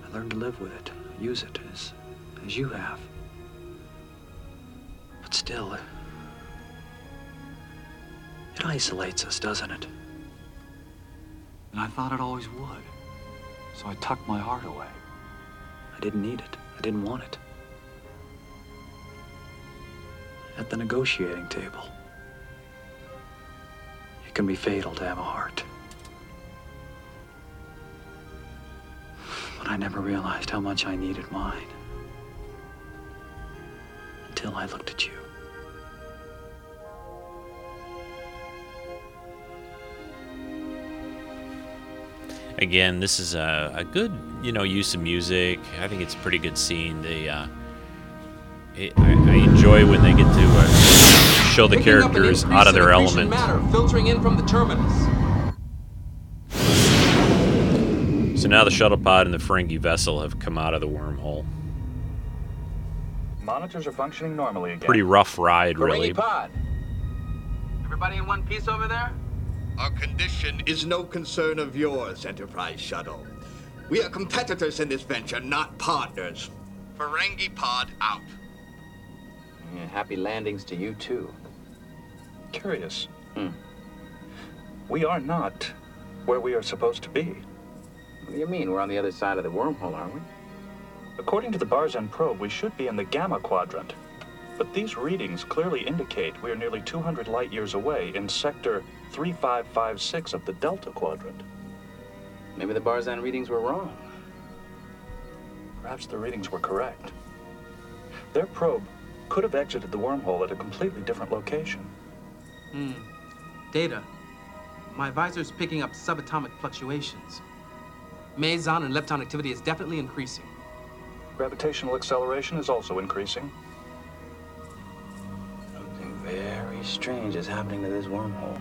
I learned to live with it, use it as you have. But still, it isolates us, doesn't it? And I thought it always would. So I tucked my heart away. I didn't need it. I didn't want it. At the negotiating table, it can be fatal to have a heart. But I never realized how much I needed mine until I looked at you. Again, this is a good, use of music. I think it's a pretty good scene. I enjoy when they get to show the characters out of their element. Filtering in from the terminus. So now the shuttle pod and the Ferengi vessel have come out of the wormhole. Monitors are functioning normally again. Pretty rough ride, really. Ferengi pod. Everybody in one piece over there? Our condition is no concern of yours, Enterprise Shuttle. We are competitors in this venture, not partners. Ferengi pod out. Yeah, happy landings to you, too. Curious. We are not where we are supposed to be. What do you mean? We're on the other side of the wormhole, aren't we? According to the Barzan probe, we should be in the Gamma Quadrant. But these readings clearly indicate we are nearly 200 light-years away in Sector 3556 of the Delta Quadrant. Maybe the Barzan readings were wrong. Perhaps the readings were correct. Their probe could have exited the wormhole at a completely different location. Data, my visor's picking up subatomic fluctuations. Meson and lepton activity is definitely increasing. Gravitational acceleration is also increasing. Very strange is happening to this wormhole.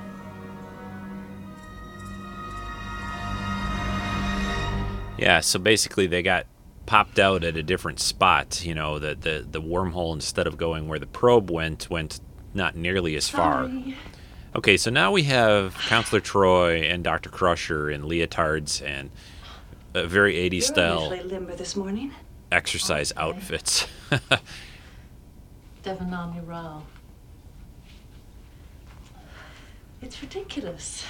Yeah, so basically they got popped out at a different spot. The wormhole, instead of going where the probe went not nearly as far. Okay, so now we have Counselor Troi and Dr. Crusher in leotards and a very 80s style exercise outfits. Devanami Rao. It's ridiculous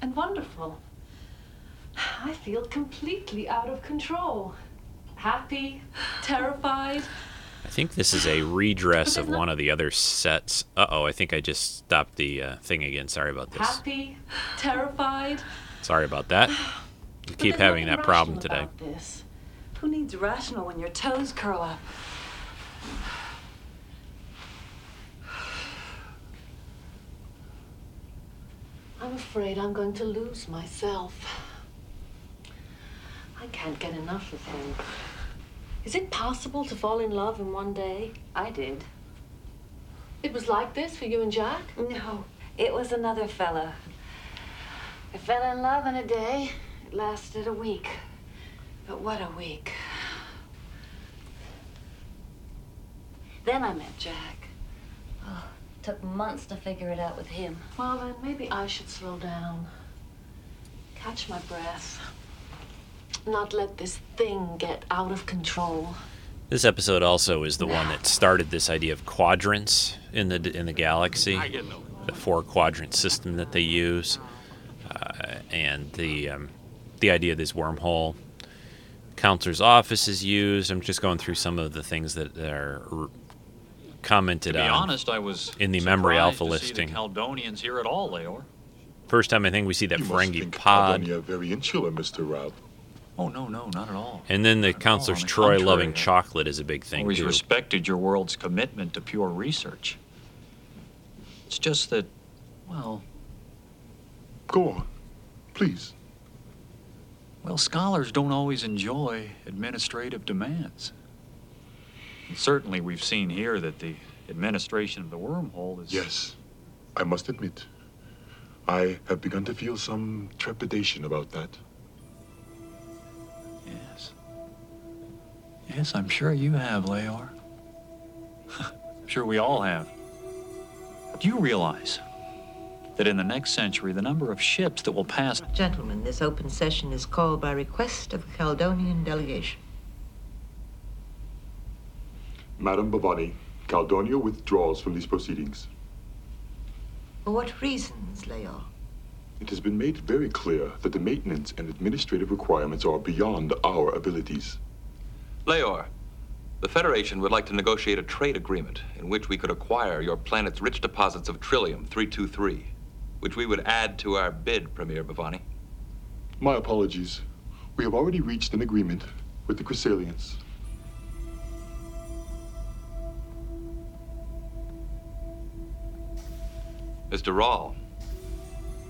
and wonderful. I feel completely out of control. Happy, terrified. I think this is a redress of one of the other sets. Uh-oh, I think I just stopped the thing again. Sorry about this. Happy, terrified. Sorry about that. You keep having that problem today. Who needs rational when your toes curl up? I'm afraid I'm going to lose myself. I can't get enough of him. Is it possible to fall in love in one day? I did. It was like this for you and Jack? No, it was another fella. I fell in love in a day. It lasted a week. But what a week. Then I met Jack. Oh. Took months to figure it out with him. Well, then maybe I should slow down. Catch my breath. Not let this thing get out of control. This episode also is the one that started this idea of quadrants in the galaxy. The 4-quadrant system that they use. and the idea of this wormhole. Counselor's office is used. I'm just going through some of the things that are commented on. To be honest, I was in the memory alpha listing. Caldonians here at all, Leor. First time I think we see that Ferengi pod. You are very insular, Mr. Raul. Oh, no, not at all. And then the Counselor's Troi loving chocolate is a big thing, always too. Always respected your world's commitment to pure research. It's just that, well... Go on, please. Well, scholars don't always enjoy administrative demands. And certainly we've seen here that the administration of the wormhole is... Yes, I must admit, I have begun to feel some trepidation about that. Yes, I'm sure you have, Leor. I'm sure we all have. Do you realize that in the next century, the number of ships that will pass... Gentlemen, this open session is called by request of the Caldonian delegation. Madam Bhavani, Caldonia withdraws from these proceedings. For what reasons, Leor? It has been made very clear that the maintenance and administrative requirements are beyond our abilities. Leor, the Federation would like to negotiate a trade agreement in which we could acquire your planet's rich deposits of Trillium-323, which we would add to our bid, Premier Bhavani. My apologies. We have already reached an agreement with the Chrysalians. Mr. Raul,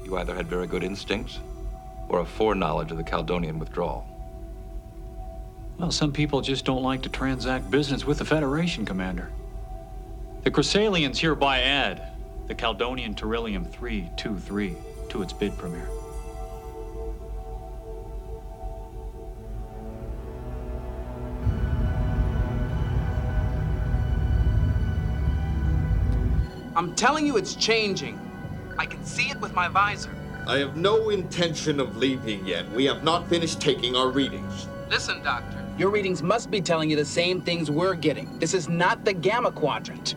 you either had very good instincts or a foreknowledge of the Caldonian withdrawal. Well, some people just don't like to transact business with the Federation, Commander. The Chrysalians hereby add the Caldonian Trillium 323 to its bid, Premier. I'm telling you, it's changing. I can see it with my visor. I have no intention of leaving yet. We have not finished taking our readings. Listen, Doctor. Your readings must be telling you the same things we're getting. This is not the Gamma Quadrant.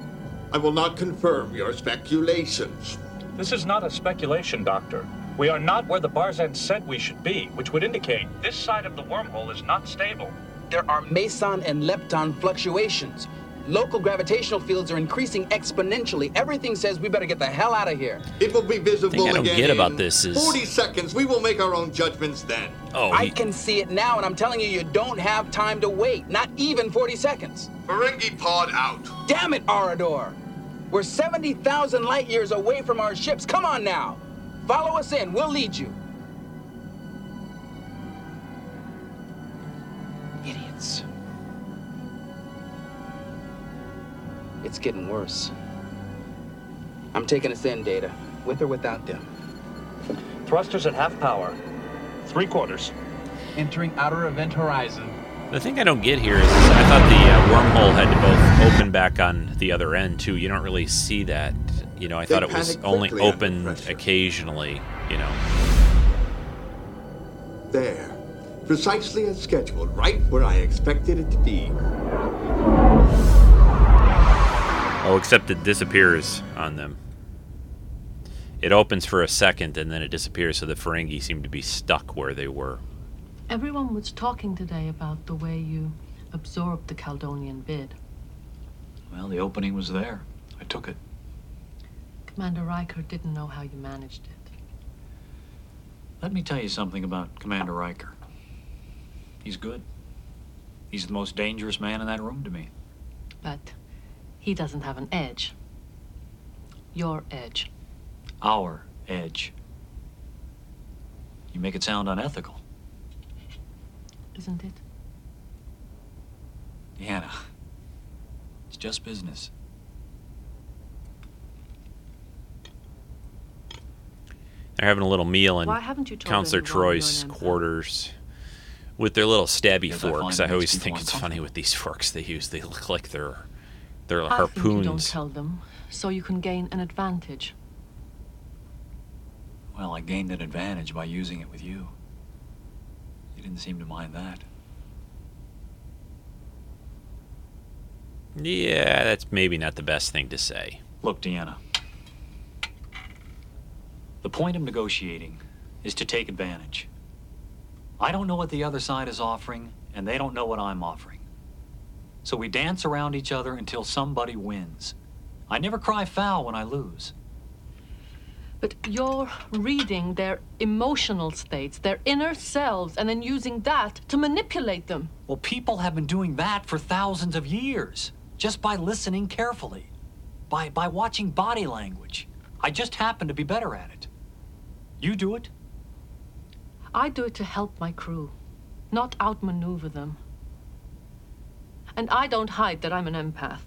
I will not confirm your speculations. This is not a speculation, Doctor. We are not where the Barzan said we should be, which would indicate this side of the wormhole is not stable. There are meson and lepton fluctuations. Local gravitational fields are increasing exponentially. Everything says we better get the hell out of here. It will be visible again. I don't get about this is 40 seconds. We will make our own judgments then. Oh, I can see it now, and I'm telling you, you don't have time to wait. Not even 40 seconds. Ferengi pod out. Damn it, Arador. We're 70,000 light years away from our ships. Come on now. Follow us in. We'll lead you. Idiots. It's getting worse. I'm taking us in, Data, with or without them. Thrusters at half power. 3/4. Entering outer event horizon. The thing I don't get here is I thought the wormhole had to both open back on the other end, too. You don't really see that. You know, I thought it was only opened occasionally, you know. There. Precisely as scheduled, right where I expected it to be. Oh, except it disappears on them. It opens for a second, and then it disappears, so the Ferengi seem to be stuck where they were. Everyone was talking today about the way you absorbed the Caldonian bid. Well, the opening was there. I took it. Commander Riker didn't know how you managed it. Let me tell you something about Commander Riker. He's good. He's the most dangerous man in that room to me. But... he doesn't have an edge. Your edge. Our edge. You make it sound unethical. Isn't it? Deanna, it's just business. They're having a little meal in Counselor Troy's quarters. With their little stabby forks. I always think it's funny with these forks they use. They look like they're... they're harpoons. I think you don't tell them, so you can gain an advantage. Well, I gained an advantage by using it with you. You didn't seem to mind that. Yeah, that's maybe not the best thing to say. Look, Deanna. The point of negotiating is to take advantage. I don't know what the other side is offering, and they don't know what I'm offering. So we dance around each other until somebody wins. I never cry foul when I lose. But you're reading their emotional states, their inner selves, and then using that to manipulate them. Well, people have been doing that for thousands of years, just by listening carefully, by watching body language. I just happen to be better at it. You do it? I do it to help my crew, not outmaneuver them. And I don't hide that I'm an empath.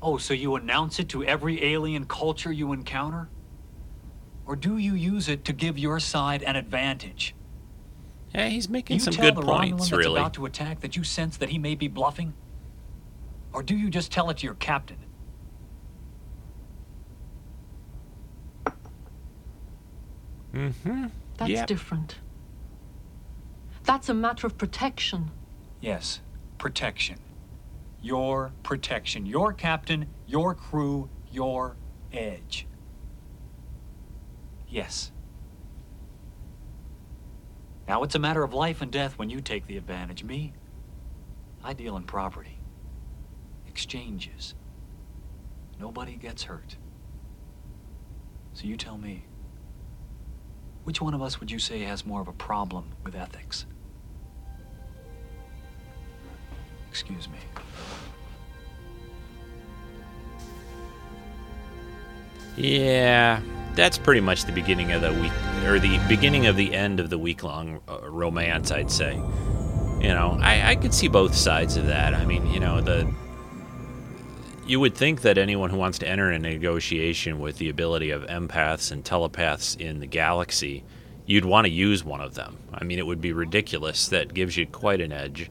Oh, so you announce it to every alien culture you encounter? Or do you use it to give your side an advantage? Yeah, he's making some good points, really. You tell the Romulan that's about to attack that you sense that he may be bluffing? Or do you just tell it to your captain? Mm-hmm. That's different. That's a matter of protection. Yes, protection. Your protection. Your captain, your crew, your edge. Yes. Now it's a matter of life and death when you take the advantage. Me, I deal in property. Exchanges. Nobody gets hurt. So you tell me, which one of us would you say has more of a problem with ethics? Excuse me. Yeah. That's pretty much the beginning of the week, or the beginning of the end of the week-long romance, I'd say. You know, I could see both sides of that. I mean, you know, you would think that anyone who wants to enter a negotiation with the ability of empaths and telepaths in the galaxy, you'd want to use one of them. I mean, it would be ridiculous. That gives you quite an edge.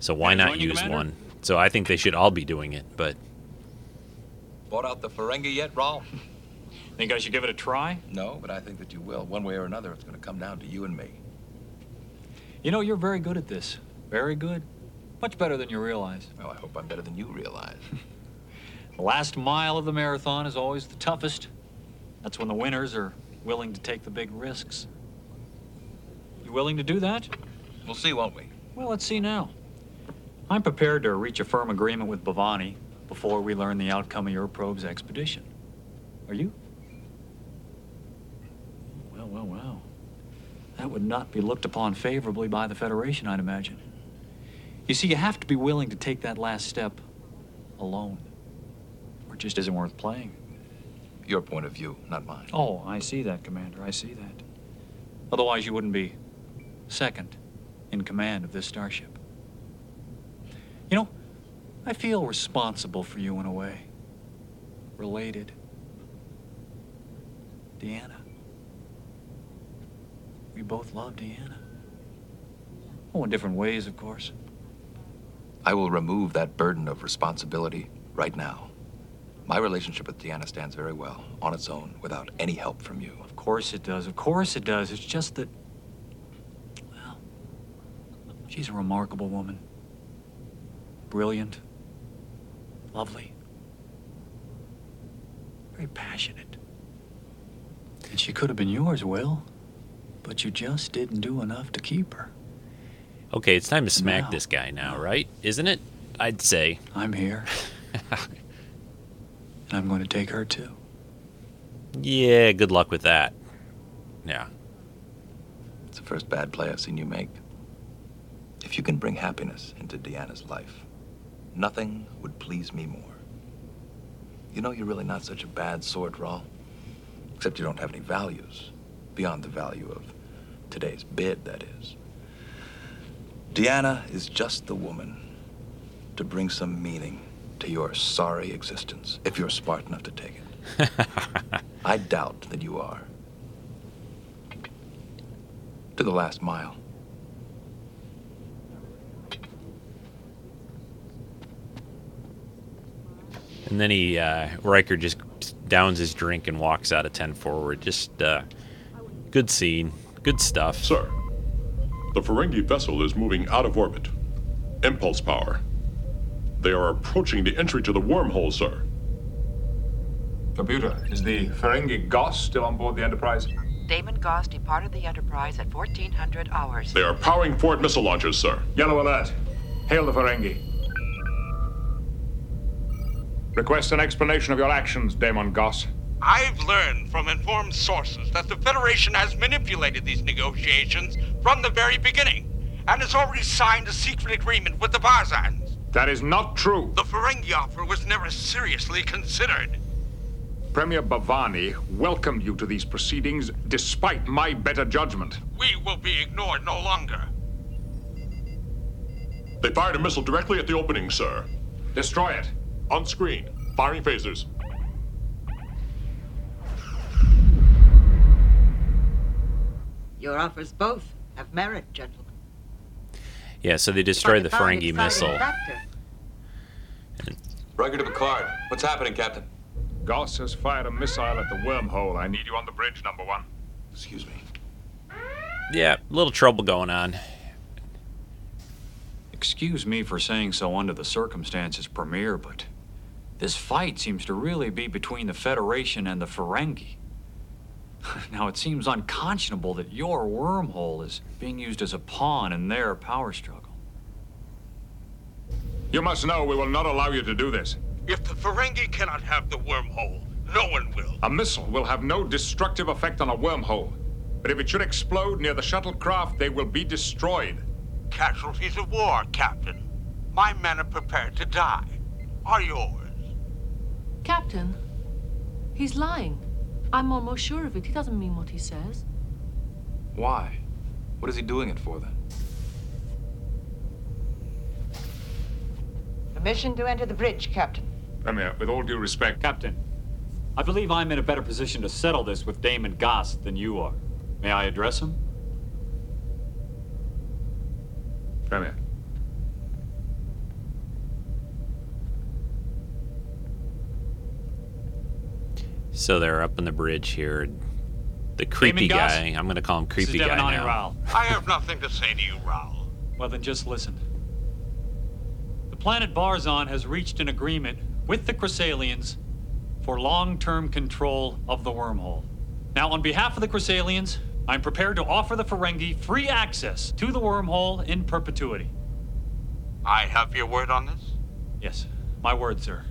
So why not use one? So I think they should all be doing it, but... Bought out the Ferengi yet, Raul? Think I should give it a try? No, but I think that you will. One way or another, it's going to come down to you and me. You know, you're very good at this. Very good. Much better than you realize. Well, I hope I'm better than you realize. The last mile of the marathon is always the toughest. That's when the winners are willing to take the big risks. You willing to do that? We'll see, won't we? Well, let's see now. I'm prepared to reach a firm agreement with Bhavani before we learn the outcome of your probe's expedition. Are you? Well, wow. That would not be looked upon favorably by the Federation, I'd imagine. You see, you have to be willing to take that last step alone, or it just isn't worth playing. Your point of view, not mine. Oh, I see that, Commander. I see that. Otherwise, you wouldn't be second in command of this starship. You know, I feel responsible for you in a way. Related. Deanna. We both love Deanna. Oh, in different ways, of course. I will remove that burden of responsibility right now. My relationship with Deanna stands very well, on its own, without any help from you. Of course it does, of course it does. It's just that, well, she's a remarkable woman. Brilliant, lovely, very passionate. And she could have been yours, Will. But you just didn't do enough to keep her. Okay, it's time to smack this guy now, right? Isn't it? I'd say. I'm here. And I'm going to take her, too. Yeah, good luck with that. Yeah. It's the first bad play I've seen you make. If you can bring happiness into Deanna's life, nothing would please me more. You know, you're really not such a bad sort, Raul. Except you don't have any values. Beyond the value of today's bid, that is. Deanna is just the woman to bring some meaning to your sorry existence, if you're smart enough to take it. I doubt that you are. To the last mile. And then he, Riker just downs his drink and walks out of 10 forward, just, good scene. Good stuff. Sir, the Ferengi vessel is moving out of orbit. Impulse power. They are approaching the entry to the wormhole, sir. Computer, is the Ferengi Goss still on board the Enterprise? DaiMon Goss departed the Enterprise at 1400 hours. They are powering forward missile launchers, sir. Yellow alert. Hail the Ferengi. Request an explanation of your actions, DaiMon Goss. I've learned from informed sources that the Federation has manipulated these negotiations from the very beginning and has already signed a secret agreement with the Barzans. That is not true. The Ferengi offer was never seriously considered. Premier Bhavani welcomed you to these proceedings despite my better judgment. We will be ignored no longer. They fired a missile directly at the opening, sir. Destroy it. On screen. Firing phasers. Your offers both have merit, gentlemen. Yeah, so they destroyed the Ferengi missile. Riker to Picard. What's happening, Captain? Goss has fired a missile at the wormhole. I need you on the bridge, number one. Excuse me. Yeah, a little trouble going on. Excuse me for saying so under the circumstances, Premier, but this fight seems to really be between the Federation and the Ferengi. Now, it seems unconscionable that your wormhole is being used as a pawn in their power struggle. You must know we will not allow you to do this. If the Ferengi cannot have the wormhole, no one will. A missile will have no destructive effect on a wormhole. But if it should explode near the shuttlecraft, they will be destroyed. Casualties of war, Captain. My men are prepared to die. Are yours? Captain, he's lying. I'm almost sure of it. He doesn't mean what he says. Why? What is he doing it for, then? Permission to enter the bridge, Captain. Premier, with all due respect... Captain, I believe I'm in a better position to settle this with DaiMon Goss than you are. May I address him? Premier. So they're up on the bridge here. The creepy guy, I'm going to call him creepy guy now. I have nothing to say to you, Raul. Well, then just listen. The planet Barzan has reached an agreement with the Chrysalians for long-term control of the wormhole. Now, on behalf of the Chrysalians, I'm prepared to offer the Ferengi free access to the wormhole in perpetuity. I have your word on this? Yes, my word, sir.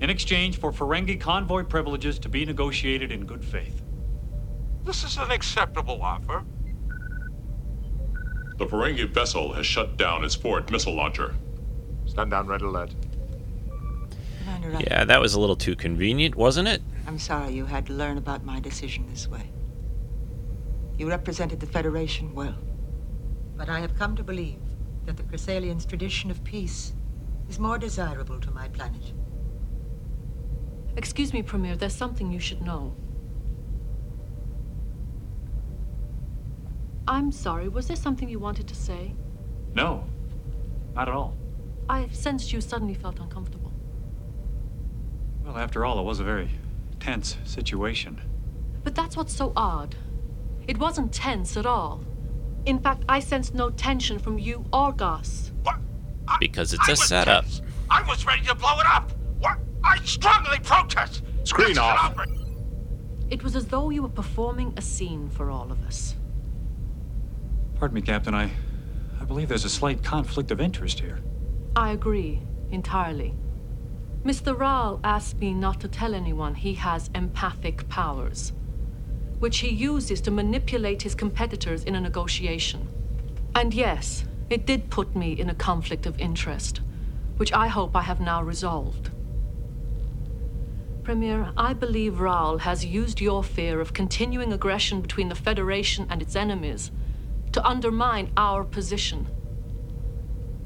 In exchange for Ferengi convoy privileges to be negotiated in good faith. This is an acceptable offer. The Ferengi vessel has shut down its forward missile launcher. Stand down, red alert. Yeah, that was a little too convenient, wasn't it? I'm sorry you had to learn about my decision this way. You represented the Federation well. But I have come to believe that the Chrysalians' tradition of peace is more desirable to my planet. Excuse me, Premier, there's something you should know. I'm sorry, was there something you wanted to say? No, not at all. I sensed you suddenly felt uncomfortable. Well, after all, it was a very tense situation. But that's what's so odd. It wasn't tense at all. In fact, I sensed no tension from you or Goss. What? Because it's a setup. Tense. I was ready to blow it up. What? I strongly protest! Screen off! It was as though you were performing a scene for all of us. Pardon me, Captain. I believe there's a slight conflict of interest here. I agree, entirely. Mr. Raul asked me not to tell anyone he has empathic powers, which he uses to manipulate his competitors in a negotiation. And yes, it did put me in a conflict of interest, which I hope I have now resolved. Premier, I believe Raul has used your fear of continuing aggression between the Federation and its enemies to undermine our position.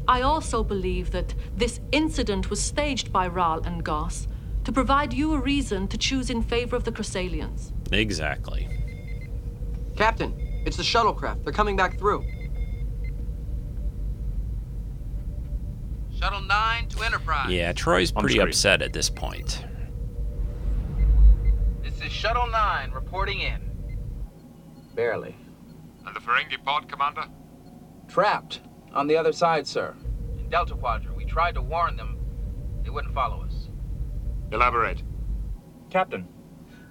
I also believe that this incident was staged by Raul and Goss to provide you a reason to choose in favor of the Chrysalians. Exactly. Captain, it's the shuttlecraft. They're coming back through. Shuttle 9 to Enterprise. Yeah, Troy's pretty upset at this point. This is Shuttle 9 reporting in. Barely. And the Ferengi pod, Commander? Trapped. On the other side, sir. In Delta Quadrant, we tried to warn them. They wouldn't follow us. Elaborate. Captain,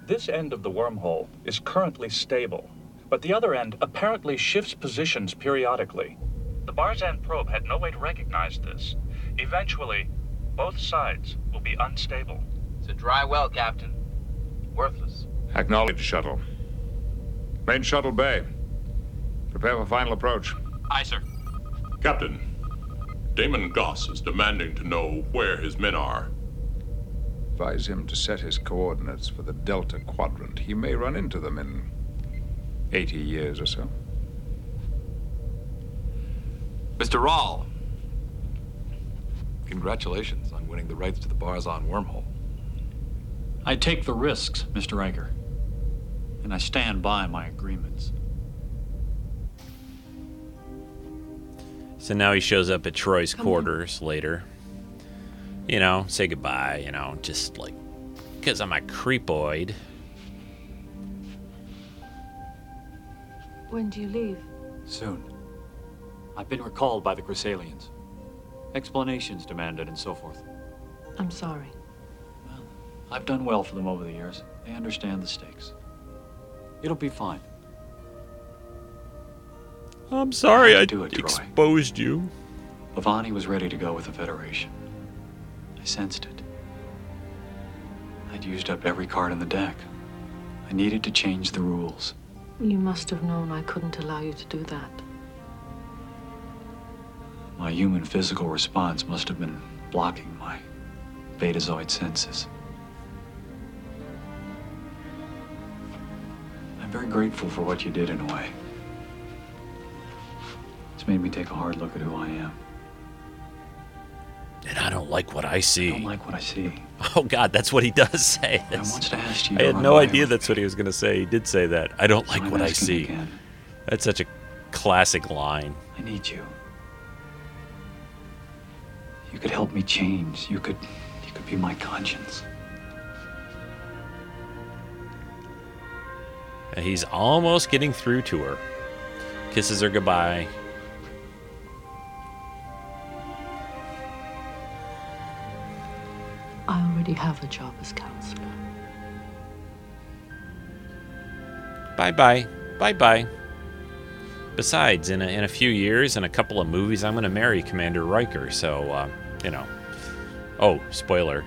This end of the wormhole is currently stable, but the other end apparently shifts positions periodically. The Barzan probe had no way to recognize this. Eventually, both sides will be unstable. It's a dry well, Captain. Worthless. Acknowledge, shuttle. Main shuttle bay. Prepare for final approach. Aye, sir. Captain, DaiMon Goss is demanding to know where his men are. Advise him to set his coordinates for the Delta Quadrant. He may run into them in 80 years or so. Mr. Raul, congratulations on winning the rights to the Barzan wormhole. I take the risks, Mr. Riker, and I stand by my agreements. So now he shows up at Troy's quarters later. You know, say goodbye, you know, just like, because I'm a creepoid. When do you leave? Soon. I've been recalled by the Chrysalians. Explanations demanded and so forth. I'm sorry. Well, I've done well for them over the years. They understand the stakes. It'll be fine. I'm sorry I exposed you. Bhavani was ready to go with the Federation. I sensed it. I'd used up every card in the deck. I needed to change the rules. You must have known I couldn't allow you to do that. My human physical response must have been blocking my Betazoid senses. I'm very grateful for what you did in a way. It's made me take a hard look at who I am. And I don't like what I see. I don't like what I see. Oh, God, that's what he does say. I wants to ask you. I had no idea that's what he was going to say. He did say that. I don't like what I see. Again. That's such a classic line. I need you. You could help me change. You could be my conscience. And he's almost getting through to her. Kisses her goodbye. I already have a job as counselor. Bye-bye. Bye-bye. Besides, in a few years, in a couple of movies, I'm going to marry Commander Riker, so, you know. Oh, spoiler.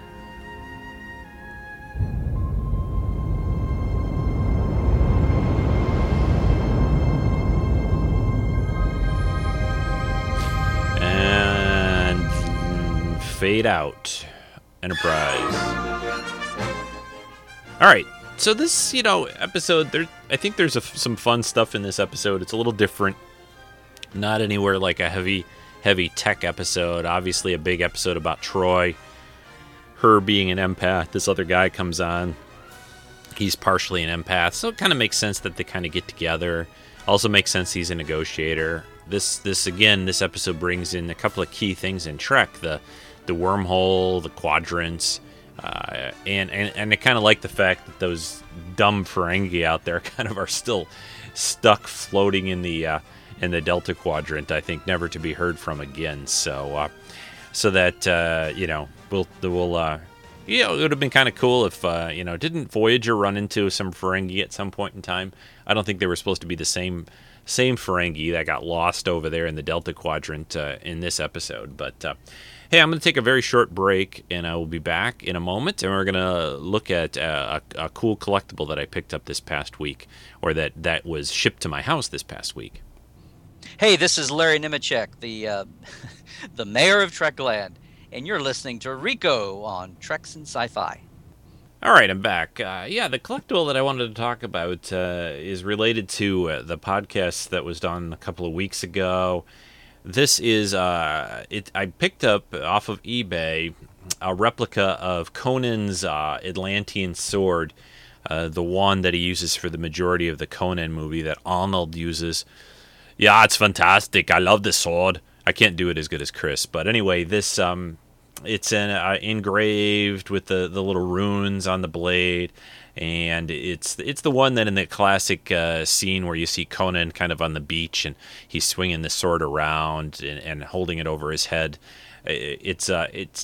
And fade out. Enterprise. All right. So this, you know, episode, I think there's some fun stuff in this episode. It's a little different. Not anywhere like a heavy tech episode. Obviously a big episode about Troi, her being an empath. This other guy comes on. He's partially an empath. So it kind of makes sense that they kind of get together. Also makes sense he's a negotiator. This episode brings in a couple of key things in Trek. The wormhole, the quadrants. And I kind of like the fact that those dumb Ferengi out there kind of are still stuck floating in the Delta Quadrant. I think never to be heard from again. So that you know, we'll it would have been kind of cool if you know, didn't Voyager run into some Ferengi at some point in time? I don't think they were supposed to be the same Ferengi that got lost over there in the Delta Quadrant in this episode, but. Hey, I'm going to take a very short break, and I will be back in a moment, and we're going to look at a cool collectible that I picked up this past week, or that was shipped to my house this past week. Hey, this is Larry Nemechek, the mayor of Trekland, and you're listening to Rico on Treks and Sci-Fi. All right, I'm back. Yeah, the collectible that I wanted to talk about is related to the podcast that was done a couple of weeks ago. This is, I picked up off of eBay a replica of Conan's Atlantean sword, the one that he uses for the majority of the Conan movie that Arnold uses. Yeah, it's fantastic. I love this sword. I can't do it as good as Chris. But anyway, this, it's engraved with the little runes on the blade. And it's the one that in the classic scene where you see Conan kind of on the beach and he's swinging the sword around and holding it over his head. It's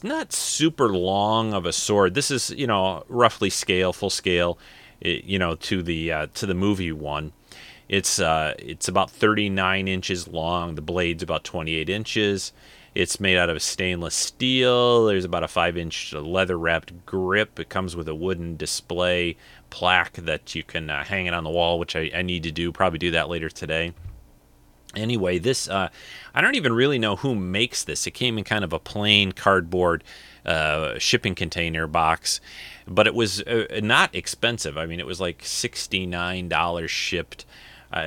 not super long of a sword. This is, you know, roughly full scale. you know, to the movie one. It's about 39 inches long. The blade's about 28 inches. It's made out of stainless steel. There's about a 5-inch leather-wrapped grip. It comes with a wooden display plaque that you can hang it on the wall, which I need to do. Probably do that later today. Anyway, this I don't even really know who makes this. It came in kind of a plain cardboard shipping container box, but it was not expensive. I mean, it was like $69 shipped.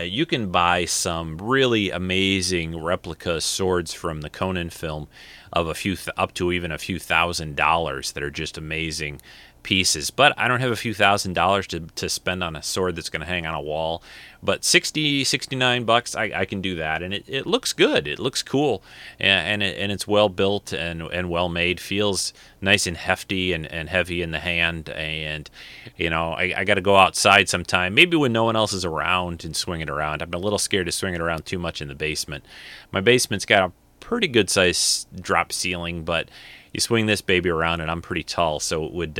You can buy some really amazing replica swords from the Conan film of up to even a few $1,000 that are just amazing pieces. But I don't have a few $1,000 to spend on a sword that's going to hang on a wall. But $69, I can do that. And it looks good. It looks cool. And it's well built and well made. Feels nice and hefty and heavy in the hand. And, you know, I got to go outside sometime. Maybe when no one else is around and swing it around. I'm a little scared to swing it around too much in the basement. My basement's got a pretty good size drop ceiling, but you swing this baby around, and I'm pretty tall, so it would.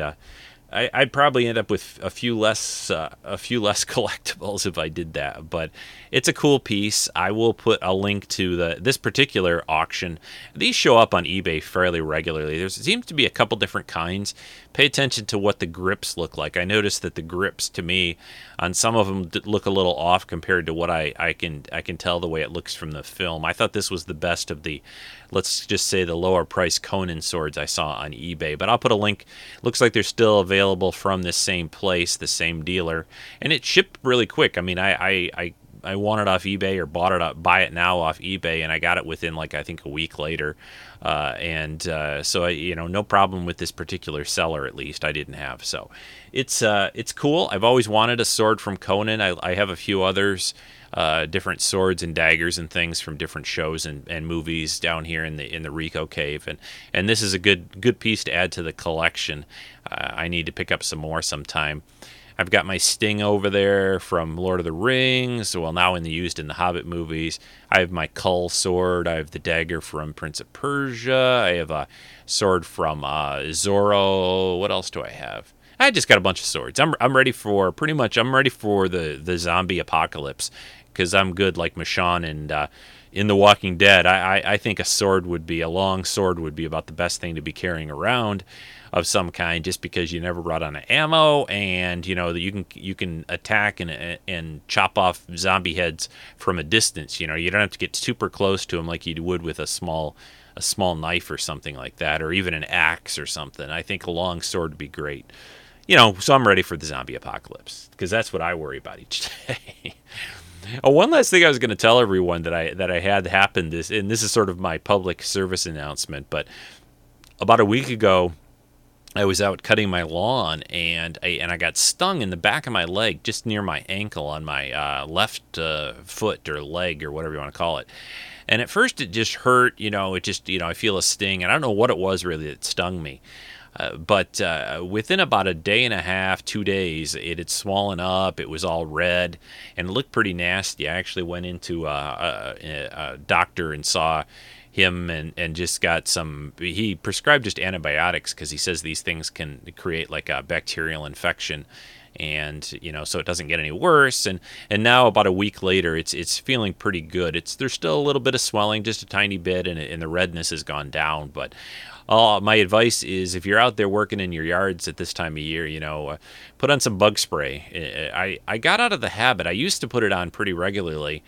I'd probably end up with a few less collectibles if I did that. But it's a cool piece. I will put a link to this particular auction. These show up on eBay fairly regularly. There seems to be a couple different kinds. Pay attention to what the grips look like. I noticed that the grips, to me, on some of them look a little off compared to what I can tell the way it looks from the film. I thought this was the best of the, let's just say, the lower price Conan swords I saw on eBay. But I'll put a link. Looks like they're still available from this same place, the same dealer. And it shipped really quick. I mean, I won it off eBay or buy it now off eBay, and I got it within, like, I think a week later. So, you know, no problem with this particular seller, at least I didn't have. So it's cool. I've always wanted a sword from Conan. I have a few others, different swords and daggers and things from different shows and movies down here in the Rico Cave. And this is a good piece to add to the collection. I need to pick up some more sometime. I've got my Sting over there from Lord of the Rings, well, now used in the Hobbit movies. I have my Cull sword. I have the dagger from Prince of Persia. I have a sword from Zorro. What else do I have? I just got a bunch of swords. I'm ready for the zombie apocalypse, because I'm good like Michonne and in The Walking Dead. I think a long sword would be about the best thing to be carrying around of some kind, just because you never run out of ammo, and you know that you can attack and chop off zombie heads from a distance. You know, you don't have to get super close to them like you would with a small knife or something like that, or even an axe or something. I think a long sword would be great. You know, so I'm ready for the zombie apocalypse, because that's what I worry about each day. Oh, one last thing I was going to tell everyone that I had happened is, and this is sort of my public service announcement, but about a week ago, I was out cutting my lawn, and I got stung in the back of my leg, just near my ankle, on my left foot or leg or whatever you want to call it. And at first, it just hurt. You know, it just, you know, I feel a sting, and I don't know what it was really that stung me. But within about a day and a half, 2 days, it had swollen up. It was all red and looked pretty nasty. I actually went into a doctor and saw him and just got some. He prescribed just antibiotics, because he says these things can create like a bacterial infection, and you know, so it doesn't get any worse. And now about a week later, it's feeling pretty good. There's still a little bit of swelling, just a tiny bit, and the redness has gone down. But my advice is, if you're out there working in your yards at this time of year, you know, put on some bug spray. I got out of the habit. I used to put it on pretty regularly,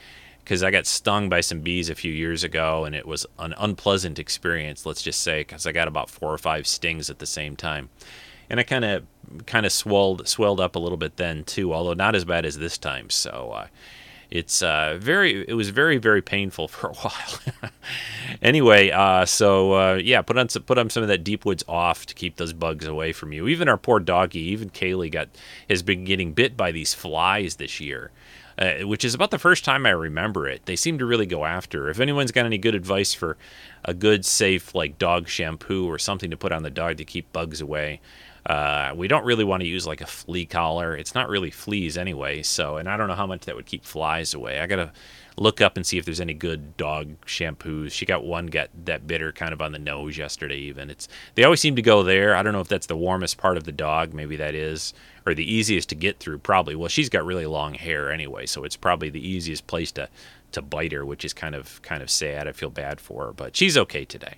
because I got stung by some bees a few years ago, and it was an unpleasant experience, let's just say, because I got about 4 or 5 stings at the same time. And I kind of swelled up a little bit then, too, although not as bad as this time. So it was very, very painful for a while. Anyway, so, put on some of that Deep Woods Off to keep those bugs away from you. Even our poor doggy, even Kaylee, has been getting bit by these flies this year. Which is about the first time I remember it. They seem to really go after her. If anyone's got any good advice for a good, safe, like, dog shampoo or something to put on the dog to keep bugs away, We don't really want to use like a flea collar. It's not really fleas anyway. So, and I don't know how much that would keep flies away. I got to look up and see if there's any good dog shampoos. She got one, got that bit her kind of on the nose yesterday even. They always seem to go there. I don't know if that's the warmest part of the dog. Maybe that is, or the easiest to get through probably. Well, she's got really long hair anyway, so it's probably the easiest place to bite her, which is kind of sad. I feel bad for her, but she's okay today.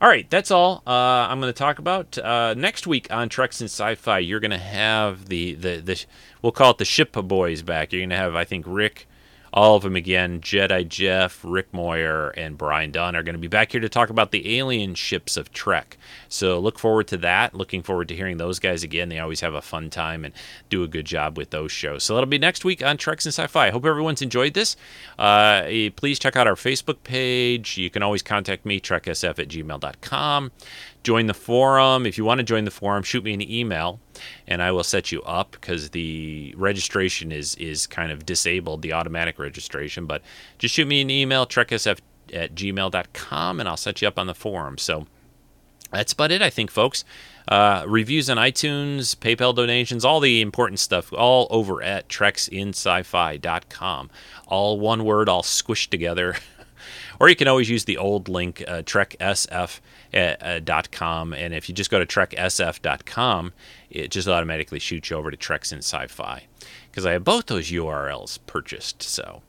All right, that's all I'm going to talk about. Next week on Treks and Sci-Fi, you're going to have the we'll call it the Ship Boys back. You're going to have, I think, Rick, all of them again, Jedi Jeff, Rick Moyer, and Brian Dunn are going to be back here to talk about the alien ships of Trek. So look forward to that. Looking forward to hearing those guys again. They always have a fun time and do a good job with those shows. So that'll be next week on Treks and Sci-Fi. I hope everyone's enjoyed this. Please check out our Facebook page. You can always contact me, treksf@gmail.com. Join the forum. If you want to join the forum, shoot me an email, and I will set you up because the registration is kind of disabled, the automatic registration. But just shoot me an email, treksf@gmail.com, and I'll set you up on the forum. So that's about it, I think, folks. Reviews on iTunes, PayPal donations, all the important stuff, all over at treksinscifi.com. All one word, all squished together. Or you can always use the old link, treksf.com. And if you just go to treksf.com, it just automatically shoots you over to Treks and Sci-Fi, because I have both those URLs purchased. So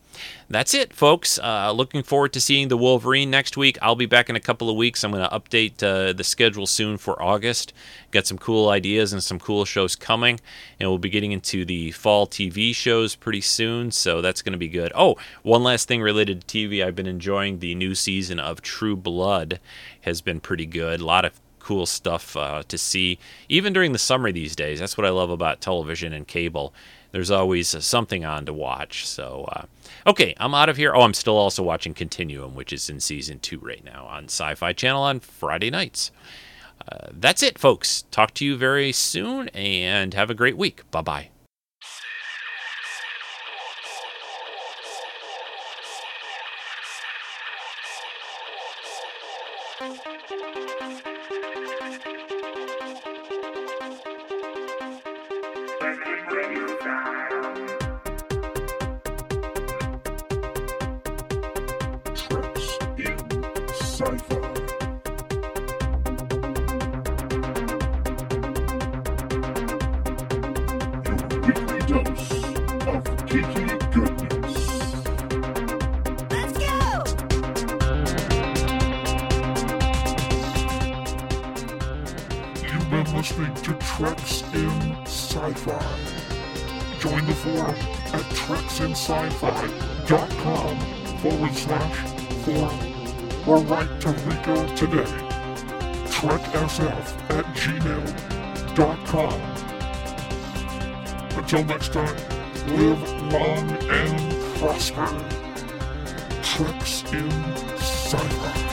that's it, folks. Looking forward to seeing the Wolverine next week. I'll be back in a couple of weeks. I'm going to update the schedule soon for August. Got some cool ideas and some cool shows coming, and we'll be getting into the fall TV shows pretty soon, so that's going to be good. Oh, one last thing related to TV. I've been enjoying the new season of True Blood. Has been pretty good. A lot of cool stuff to see, even during the summer these days. That's what I love about television and cable. There's always something on to watch. So, okay, I'm out of here. Oh, I'm still also watching Continuum, which is in Season 2 right now on Sci-Fi Channel on Friday nights. That's it, folks. Talk to you very soon, and have a great week. Bye-bye. Until next time, live long and prosper. Treks in Sci-Fi.